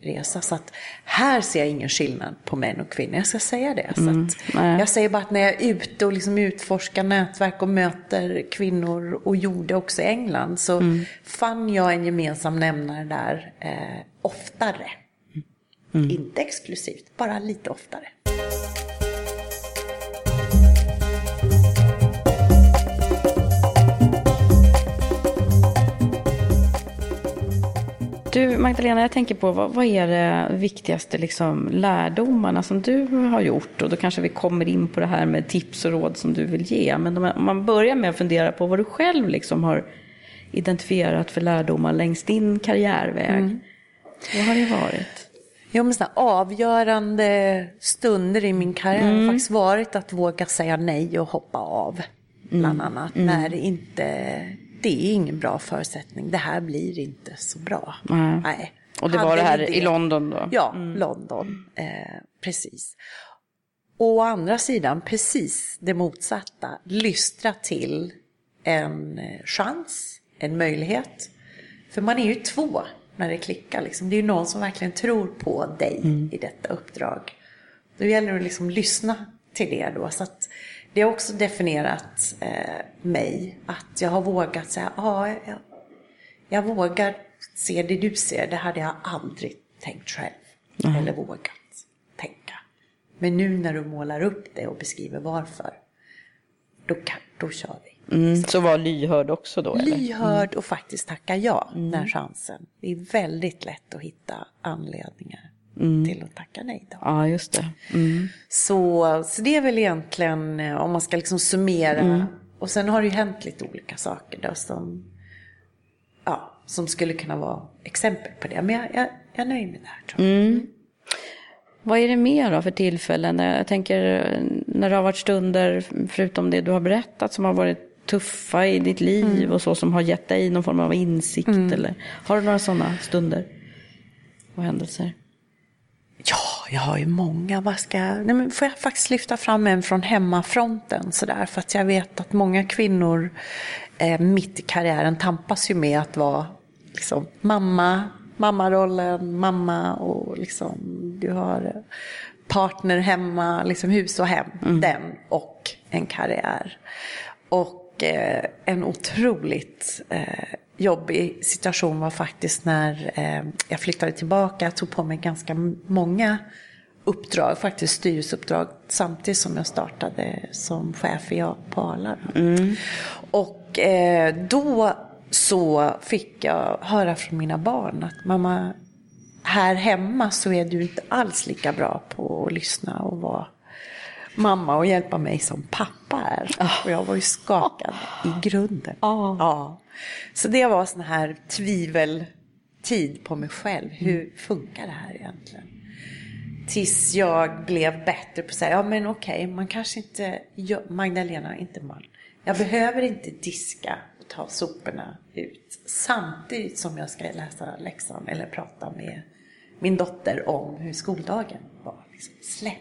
resa. Så att här ser jag ingen skillnad på män och kvinnor. Jag ska säga det. Så att jag säger bara att när jag är ute och liksom utforskar nätverk och möter kvinnor, och gjorde också i England, så fann jag en gemensam nämnare där oftare. Inte exklusivt, bara lite oftare. Du Magdalena, jag tänker på vad är det viktigaste liksom, lärdomarna som du har gjort? Och då kanske vi kommer in på det här med tips och råd som du vill ge. Men om man börjar med att fundera på vad du själv liksom har identifierat för lärdomar längs din karriärväg. Vad har det varit? Ja, men sådana avgörande stunder i min karriär har faktiskt varit att våga säga nej och hoppa av. Bland annat när det är ingen bra förutsättning. Det här blir inte så bra. Nej. Och det var det här i London då? Ja, London. Precis. Och å andra sidan, precis det motsatta. Lystra till en chans, en möjlighet. För man är ju två när det klickar. Liksom. Det är ju någon som verkligen tror på dig i detta uppdrag. Då gäller det att liksom lyssna till det då. Så att det har också definierat mig, att jag har vågat säga, jag vågar se det du ser, det hade jag aldrig tänkt själv, eller vågat tänka. Men nu när du målar upp det och beskriver varför, då kör vi. Så var lyhörd också då? Lyhörd och faktiskt tacka ja när chansen. Det är väldigt lätt att hitta anledningar. Till att tacka nej då. Ja, just det. Så det är väl egentligen, om man ska liksom summera. Och sen har det ju hänt lite olika saker då som skulle kunna vara exempel på det. Men jag är nöjd med det här, tror jag. Vad är det mer då för tillfällen? Jag tänker när det har varit stunder, förutom det du har berättat, som har varit tuffa i ditt liv och så, som har gett dig någon form av insikt. Eller, har du några sådana stunder och händelser? Ja, jag har ju många. Får jag faktiskt lyfta fram en från hemmafronten sådär, för att jag vet att många kvinnor mitt i karriären tampas ju med att vara liksom mammarollen och liksom du har partner hemma, liksom hus och hem, den och en karriär. Och en otroligt jobbig situation var faktiskt när jag flyttade tillbaka. Jag tog på mig ganska många uppdrag, faktiskt styrelseuppdrag, samtidigt som jag startade som chef på Arla. Och då så fick jag höra från mina barn att mamma, här hemma så är du inte alls lika bra på att lyssna och vara mamma och hjälpa mig som pappa är. Och jag var ju skakad i grunden. Ja. Så det var sån här tviveltid på mig själv. Hur funkar det här egentligen? Tills jag blev bättre på att säga, man kanske inte, Magdalena, inte man. Jag behöver inte diska och ta soporna ut samtidigt som jag ska läsa läxan eller prata med min dotter om hur skoldagen var. Liksom, släpp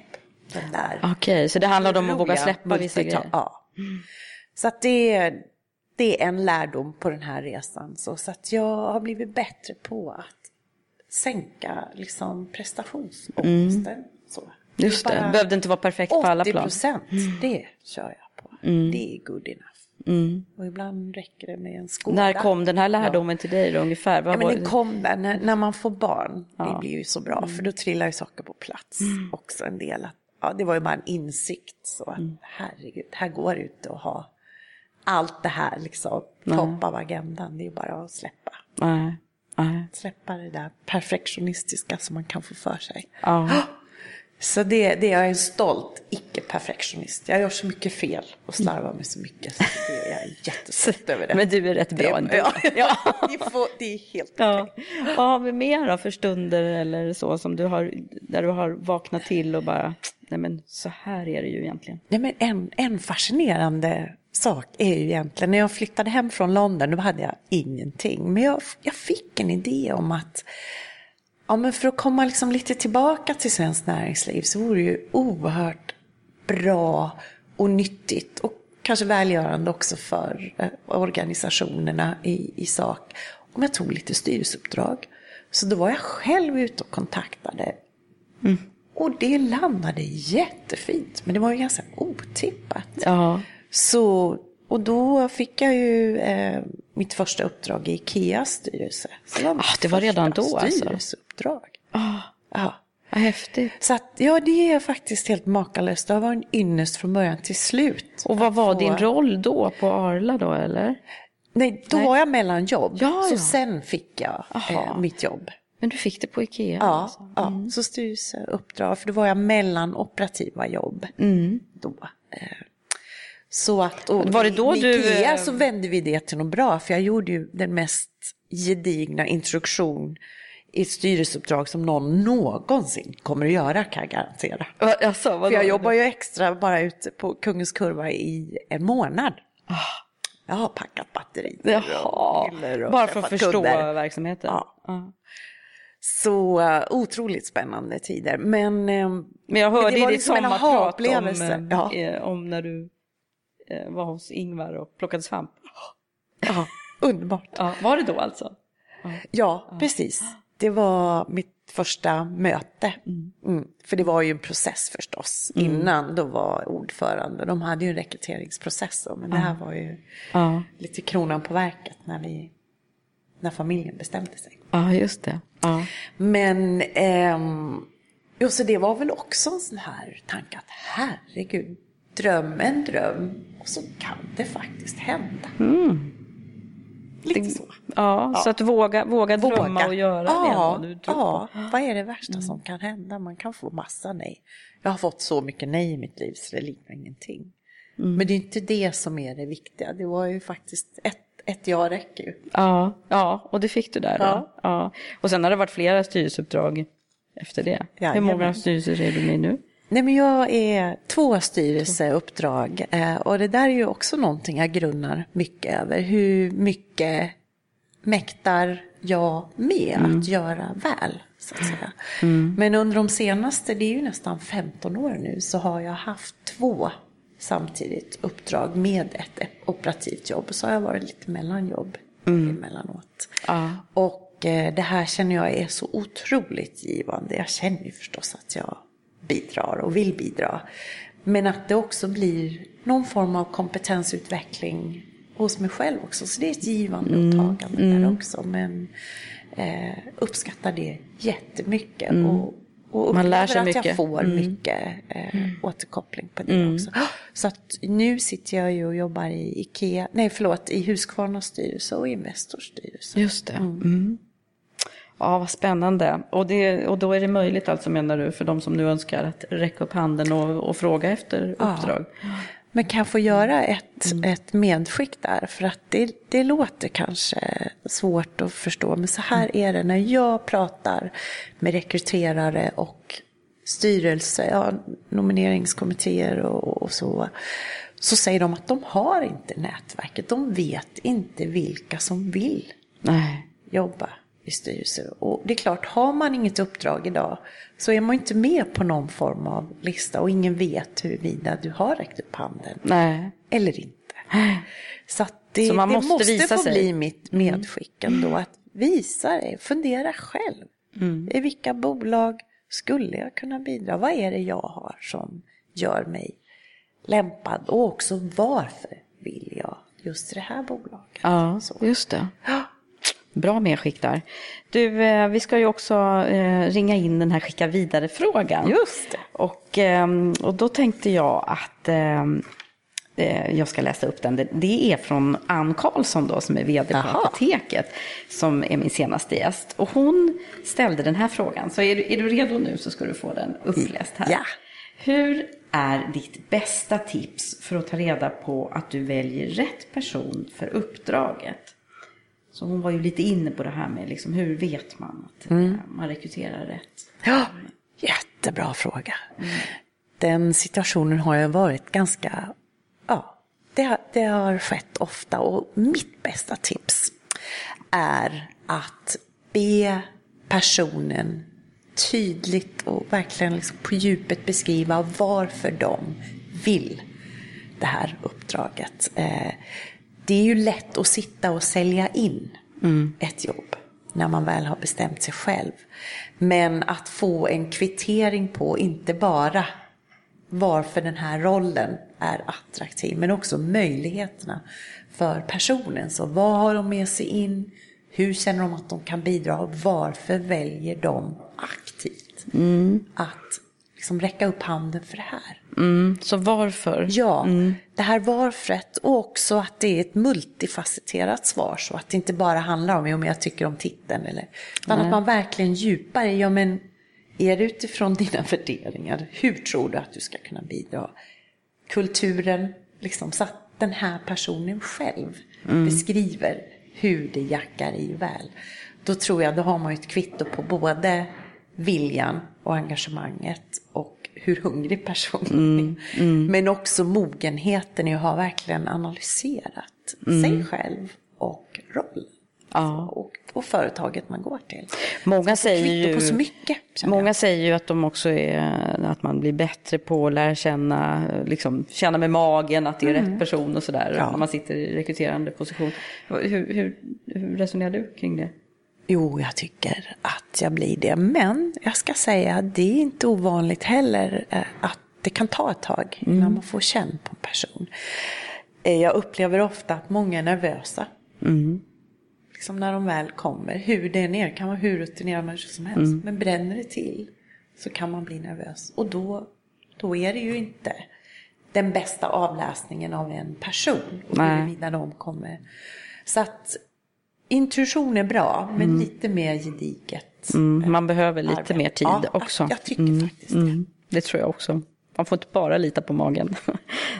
den där. Okej, så det handlar om att våga släppa vissa grejer. Ja. Så att det är en lärdom på den här resan. Så att jag har blivit bättre på att sänka liksom prestationsångesten. Just det, behövde inte vara perfekt på alla plan. 80%, det kör jag på. Det är good enough. Och ibland räcker det med en skola. När kom den här lärdomen till dig då, ungefär? Den kom där när man får barn. Det blir ju så bra, för då trillar ju saker på plats. Också en del att ja, det var ju bara en insikt så att herregud, här går det inte att ha allt det här liksom topp av agendan. Det är ju bara att släppa. Nej. Nej. Släppa det där perfektionistiska som man kan få för sig. Ja. Så det är jag en stolt icke-perfektionist. Jag gör så mycket fel och slarvar mig så mycket. Så det är jag jättestolt över det. Men du är rätt bra ändå. Ja, det är helt okej. Vad har vi mer då för stunder eller så som du har, där du har vaknat till och bara, nej men så här är det ju egentligen. Nej men en fascinerande sak är ju egentligen, när jag flyttade hem från London då hade jag ingenting. Men jag fick en idé om att ja, men för att komma liksom lite tillbaka till svensk näringsliv så vore det ju oerhört bra och nyttigt och kanske välgörande också för organisationerna i sak. Om jag tog lite styrelseuppdrag. Så då var jag själv ute och kontaktade. Mm. Och det landade jättefint. Men det var ju ganska otippat. Ja. Så, och då fick jag ju mitt första uppdrag i IKEAs styrelse. Så det var redan då styrelseuppdrag. Alltså. Vad häftigt. Så att, ja, det är faktiskt helt makalöst. Det var en ynnest från början till slut. Och vad var din roll då på Arla då, eller? Nej, då var jag mellan jobb. Ja, så sen fick jag mitt jobb. Men du fick det på IKEA? Ja, alltså. Så styrelseuppdrag. För då var jag mellan operativa jobb då. Så att, och var det då IKEA så vände vi det till något bra. För jag gjorde ju den mest gedigna introduktion i styrelseuppdrag som någon någonsin kommer att göra, kan jag garantera. Alltså, för jag jobbar ju extra bara ute på Kungens Kurva i en månad. Jag har packat batterier och bara för att förstå kunder verksamheten. Ja. Så otroligt spännande tider. Men jag hörde i ditt sommarprat om när du var hos Ingvar och plockade svamp. Ja, underbart. Ja, var det då alltså? Ja, precis. Det var mitt första möte. För det var ju en process förstås. Innan då var ordförande. De hade ju en rekryteringsprocess. Men det här var ju lite kronan på verket när familjen bestämde sig. Ja, just det. Ja. Men så det var väl också en sån här tanke att herregud, dröm. Och så kan det faktiskt hända. Lite så. Ja, så att våga drömma och göra det. Vad är det värsta som kan hända? Man kan få massa nej. Jag har fått så mycket nej i mitt liv så det liknar ingenting. Men det är inte det som är det viktiga. Det var ju faktiskt ett jag räcker ju. Ja, och det fick du där. Ja. Och sen har det varit flera styrelseuppdrag efter det. Ja, hur många styrelser är du med nu? Nej, men jag är 2 styrelseuppdrag och det där är ju också någonting jag grunnar mycket över. Hur mycket mäktar jag med att göra väl, så att säga. Men under de senaste, det är ju nästan 15 år nu, så har jag haft 2 samtidigt uppdrag med ett operativt jobb. Så har jag varit lite mellanjobb emellanåt. Och det här känner jag är så otroligt givande. Jag känner ju förstås att jag bidrar och vill bidra. Men att det också blir någon form av kompetensutveckling hos mig själv också. Så det är ett givande och tagande där också. Men uppskattar det jättemycket. Och man lär sig mycket. Jag får mycket återkoppling på det också. Så att nu sitter jag ju och jobbar i IKEA. Nej, förlåt. I Husqvarnas styrelse och Investors styrelse. Just det. Ja, vad spännande. Och då är det möjligt alltså, menar du, för de som nu önskar att räcka upp handen och fråga efter uppdrag. Men kan jag få göra ett medskick där? För att det låter kanske svårt att förstå. Men så här är det när jag pratar med rekryterare och styrelse, nomineringskommittéer och så. Så säger de att de har inte nätverket. De vet inte vilka som vill jobba i styrelser. Och det är klart, har man inget uppdrag idag så är man inte med på någon form av lista och ingen vet huruvida du har räckt upp handen eller inte. Så att det, så man måste visa få sig. Bli mitt medskick ändå, att visa dig, fundera själv. I vilka bolag skulle jag kunna bidra? Vad är det jag har som gör mig lämpad? Och också varför vill jag just det här bolaget? Ja, så. Just det. Bra medskick där. Du, vi ska ju också ringa in den här skicka vidare-frågan. Just det. Och då tänkte jag att jag ska läsa upp den. Det är från Ann Karlsson då, som är vd på Apoteket, som är min senaste gäst. Och hon ställde den här frågan. Så är du redo nu så ska du få den uppläst här. Ja. Hur är ditt bästa tips för att ta reda på att du väljer rätt person för uppdraget? Så hon var ju lite inne på det här med liksom, hur vet man att man rekryterar rätt? Ja, jättebra fråga. Mm. Den situationen har ju varit ganska... Ja, det har skett ofta. Och mitt bästa tips är att be personen tydligt och verkligen liksom på djupet beskriva varför de vill det här uppdraget. Det är ju lätt att sitta och sälja in ett jobb när man väl har bestämt sig själv. Men att få en kvittering på inte bara varför den här rollen är attraktiv, men också möjligheterna för personen. Så vad har de med sig in? Hur känner de att de kan bidra? Varför väljer de aktivt att liksom räcka upp handen för det här? Så varför? Ja, det här varföret, och också att det är ett multifacetterat svar, så att det inte bara handlar om jag tycker om titeln eller, utan att man verkligen djupare men är det utifrån dina värderingar? Hur tror du att du ska kunna bidra? Kulturen, liksom, så att den här personen själv beskriver hur det jackar i väl. Då tror jag, då har man ju ett kvitto på både viljan och engagemanget och hur hungrig personen är. Men också mogenheten i att ha verkligen analyserat sig själv och roll. Ja. Och företaget man går till. Många säger ju på så mycket. Många säger ju att de också är, att man blir bättre på att lära känna, liksom, känna med magen att det är rätt person och sådär. Ja. När man sitter i rekryterande position. Hur resonerar du kring det? Jo, jag tycker att jag blir det. Men jag ska säga att det är inte ovanligt heller att det kan ta ett tag innan man får känn på en person. Jag upplever ofta att många är nervösa. Liksom när de väl kommer. Hur det är ner, kan vara hur rutinerad människor som helst. Men bränner det till så kan man bli nervös. Och då är det ju inte den bästa avläsningen av en person. Och huruvida de kommer. Så att intuition är bra, men lite mer gediget. Man behöver lite arbete. Mer tid också. Jag tycker faktiskt det. Det tror jag också. Man får inte bara lita på magen.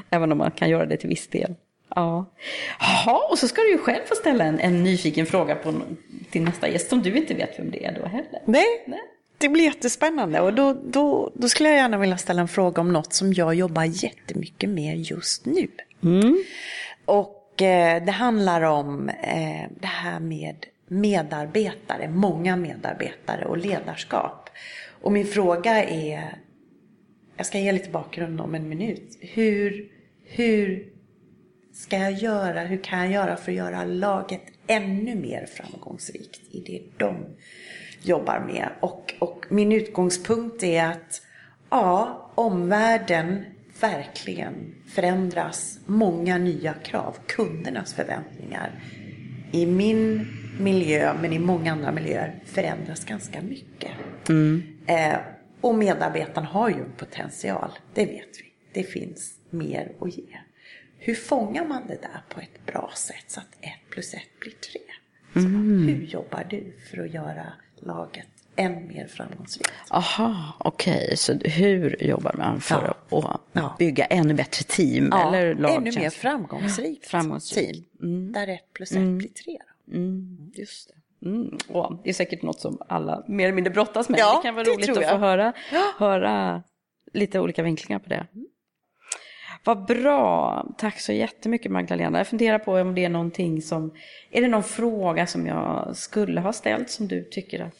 Även om man kan göra det till viss del. Ja. Jaha, och så ska du ju själv få ställa en nyfiken fråga till nästa gäst som du inte vet vem det är då heller. Nej. Det blir jättespännande. Och då skulle jag gärna vilja ställa en fråga om något som jag jobbar jättemycket med just nu. Och det handlar om det här med medarbetare, många medarbetare och ledarskap. Och min fråga är, jag ska ge lite bakgrund om en minut. Hur ska jag göra, hur kan jag göra för att göra laget ännu mer framgångsrikt i det de jobbar med? Och min utgångspunkt är att omvärlden verkligen förändras, många nya krav, kundernas förväntningar. I min miljö, men i många andra miljöer, förändras ganska mycket. Och medarbetarna har ju en potential, det vet vi. Det finns mer att ge. Hur fångar man det där på ett bra sätt så att 1+1 blir 3? Så hur jobbar du för att göra laget än mer framgångsrikt? Aha, okej. Så hur jobbar man för att bygga ännu bättre team? Ja, eller ännu mer framgångsrikt team. Där 1+1 blir 3. Just det. Det är säkert något som alla mer eller mindre brottas med. Det kan vara roligt att få höra lite olika vinklingar på det. Vad bra. Tack så jättemycket, Magdalena. Jag funderar på om det är någonting som... Är det någon fråga som jag skulle ha ställt som du tycker att...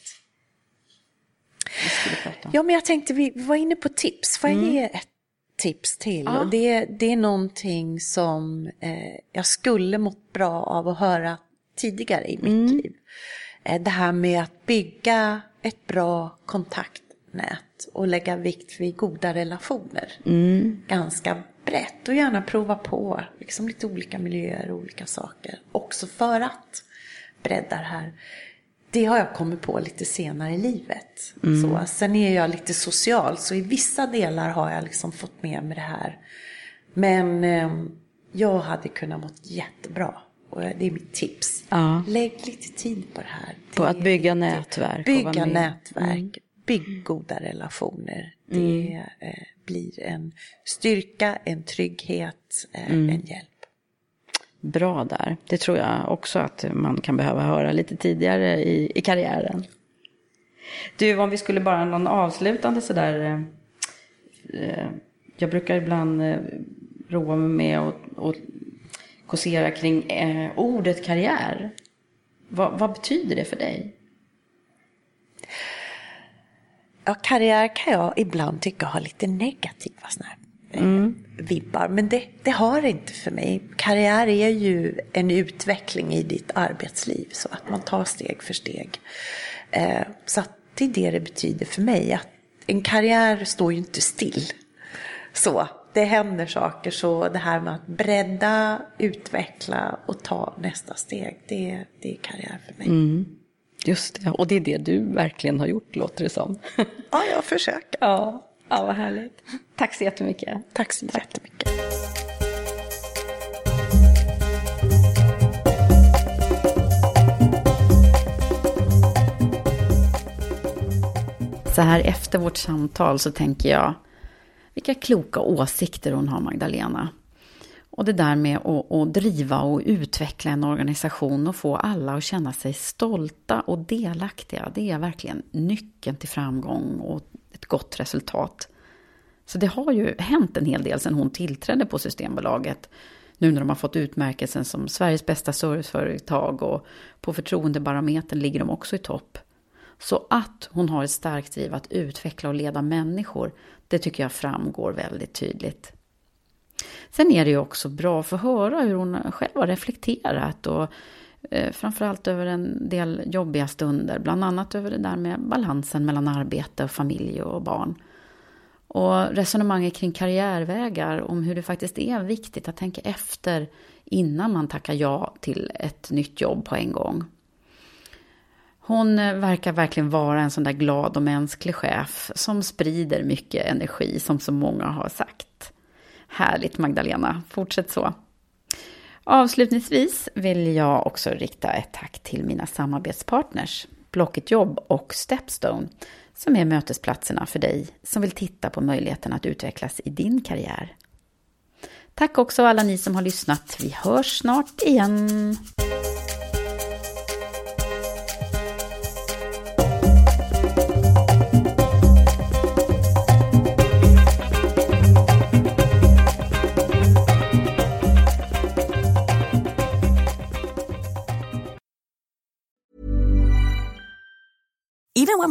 Ja, men jag tänkte, vi var inne på tips. Får jag ge ett tips till? Och det är någonting som jag skulle mått bra av att höra tidigare i mitt liv. Det här med att bygga ett bra kontaktnät och lägga vikt vid goda relationer. Ganska brett och gärna prova på liksom lite olika miljöer och olika saker. Också för att breddar här. Det har jag kommit på lite senare i livet. Mm. Så, sen är jag lite social, så i vissa delar har jag liksom fått med mig det här. Men jag hade kunnat mått jättebra. Och det är mitt tips. Ja. Lägg lite tid på det här. På att bygga nätverk. Bygga nätverk. Mm. Bygg goda relationer. Det blir en styrka, en trygghet, en hjälp. Bra där. Det tror jag också att man kan behöva höra lite tidigare i karriären. Du, om vi skulle bara någon avslutande sådär. Jag brukar ibland roa mig med och kursera kring ordet karriär. Vad betyder det för dig? Ja, karriär kan jag ibland tycka har lite negativa vibbar. Men det har inte för mig. Karriär är ju en utveckling i ditt arbetsliv. Så att man tar steg för steg. Så att det är det betyder för mig. Att en karriär står ju inte still. Så det händer saker. Så det här med att bredda, utveckla och ta nästa steg. Det är karriär för mig. Mm. Just det, och det är det du verkligen har gjort, låter det som. Ja, jag försöker. Ja, vad härligt. Tack så jättemycket. Tack så jättemycket. Så här efter vårt samtal så tänker jag, vilka kloka åsikter hon har, Magdalena. Och det där med att driva och utveckla en organisation och få alla att känna sig stolta och delaktiga. Det är verkligen nyckeln till framgång och ett gott resultat. Så det har ju hänt en hel del sedan hon tillträdde på Systembolaget. Nu när de har fått utmärkelsen som Sveriges bästa serviceföretag och på förtroendebarometern ligger de också i topp. Så att hon har ett starkt driv att utveckla och leda människor, det tycker jag framgår väldigt tydligt. Sen är det ju också bra att få höra hur hon själv har reflekterat och framförallt över en del jobbiga stunder. Bland annat över det där med balansen mellan arbete och familj och barn. Och resonemanget kring karriärvägar om hur det faktiskt är viktigt att tänka efter innan man tackar ja till ett nytt jobb på en gång. Hon verkar verkligen vara en sån där glad och mänsklig chef som sprider mycket energi som så många har sagt. Härligt, Magdalena. Fortsätt så. Avslutningsvis vill jag också rikta ett tack till mina samarbetspartners Blocket Jobb och Stepstone som är mötesplatserna för dig som vill titta på möjligheten att utvecklas i din karriär. Tack också alla ni som har lyssnat. Vi hörs snart igen. Even when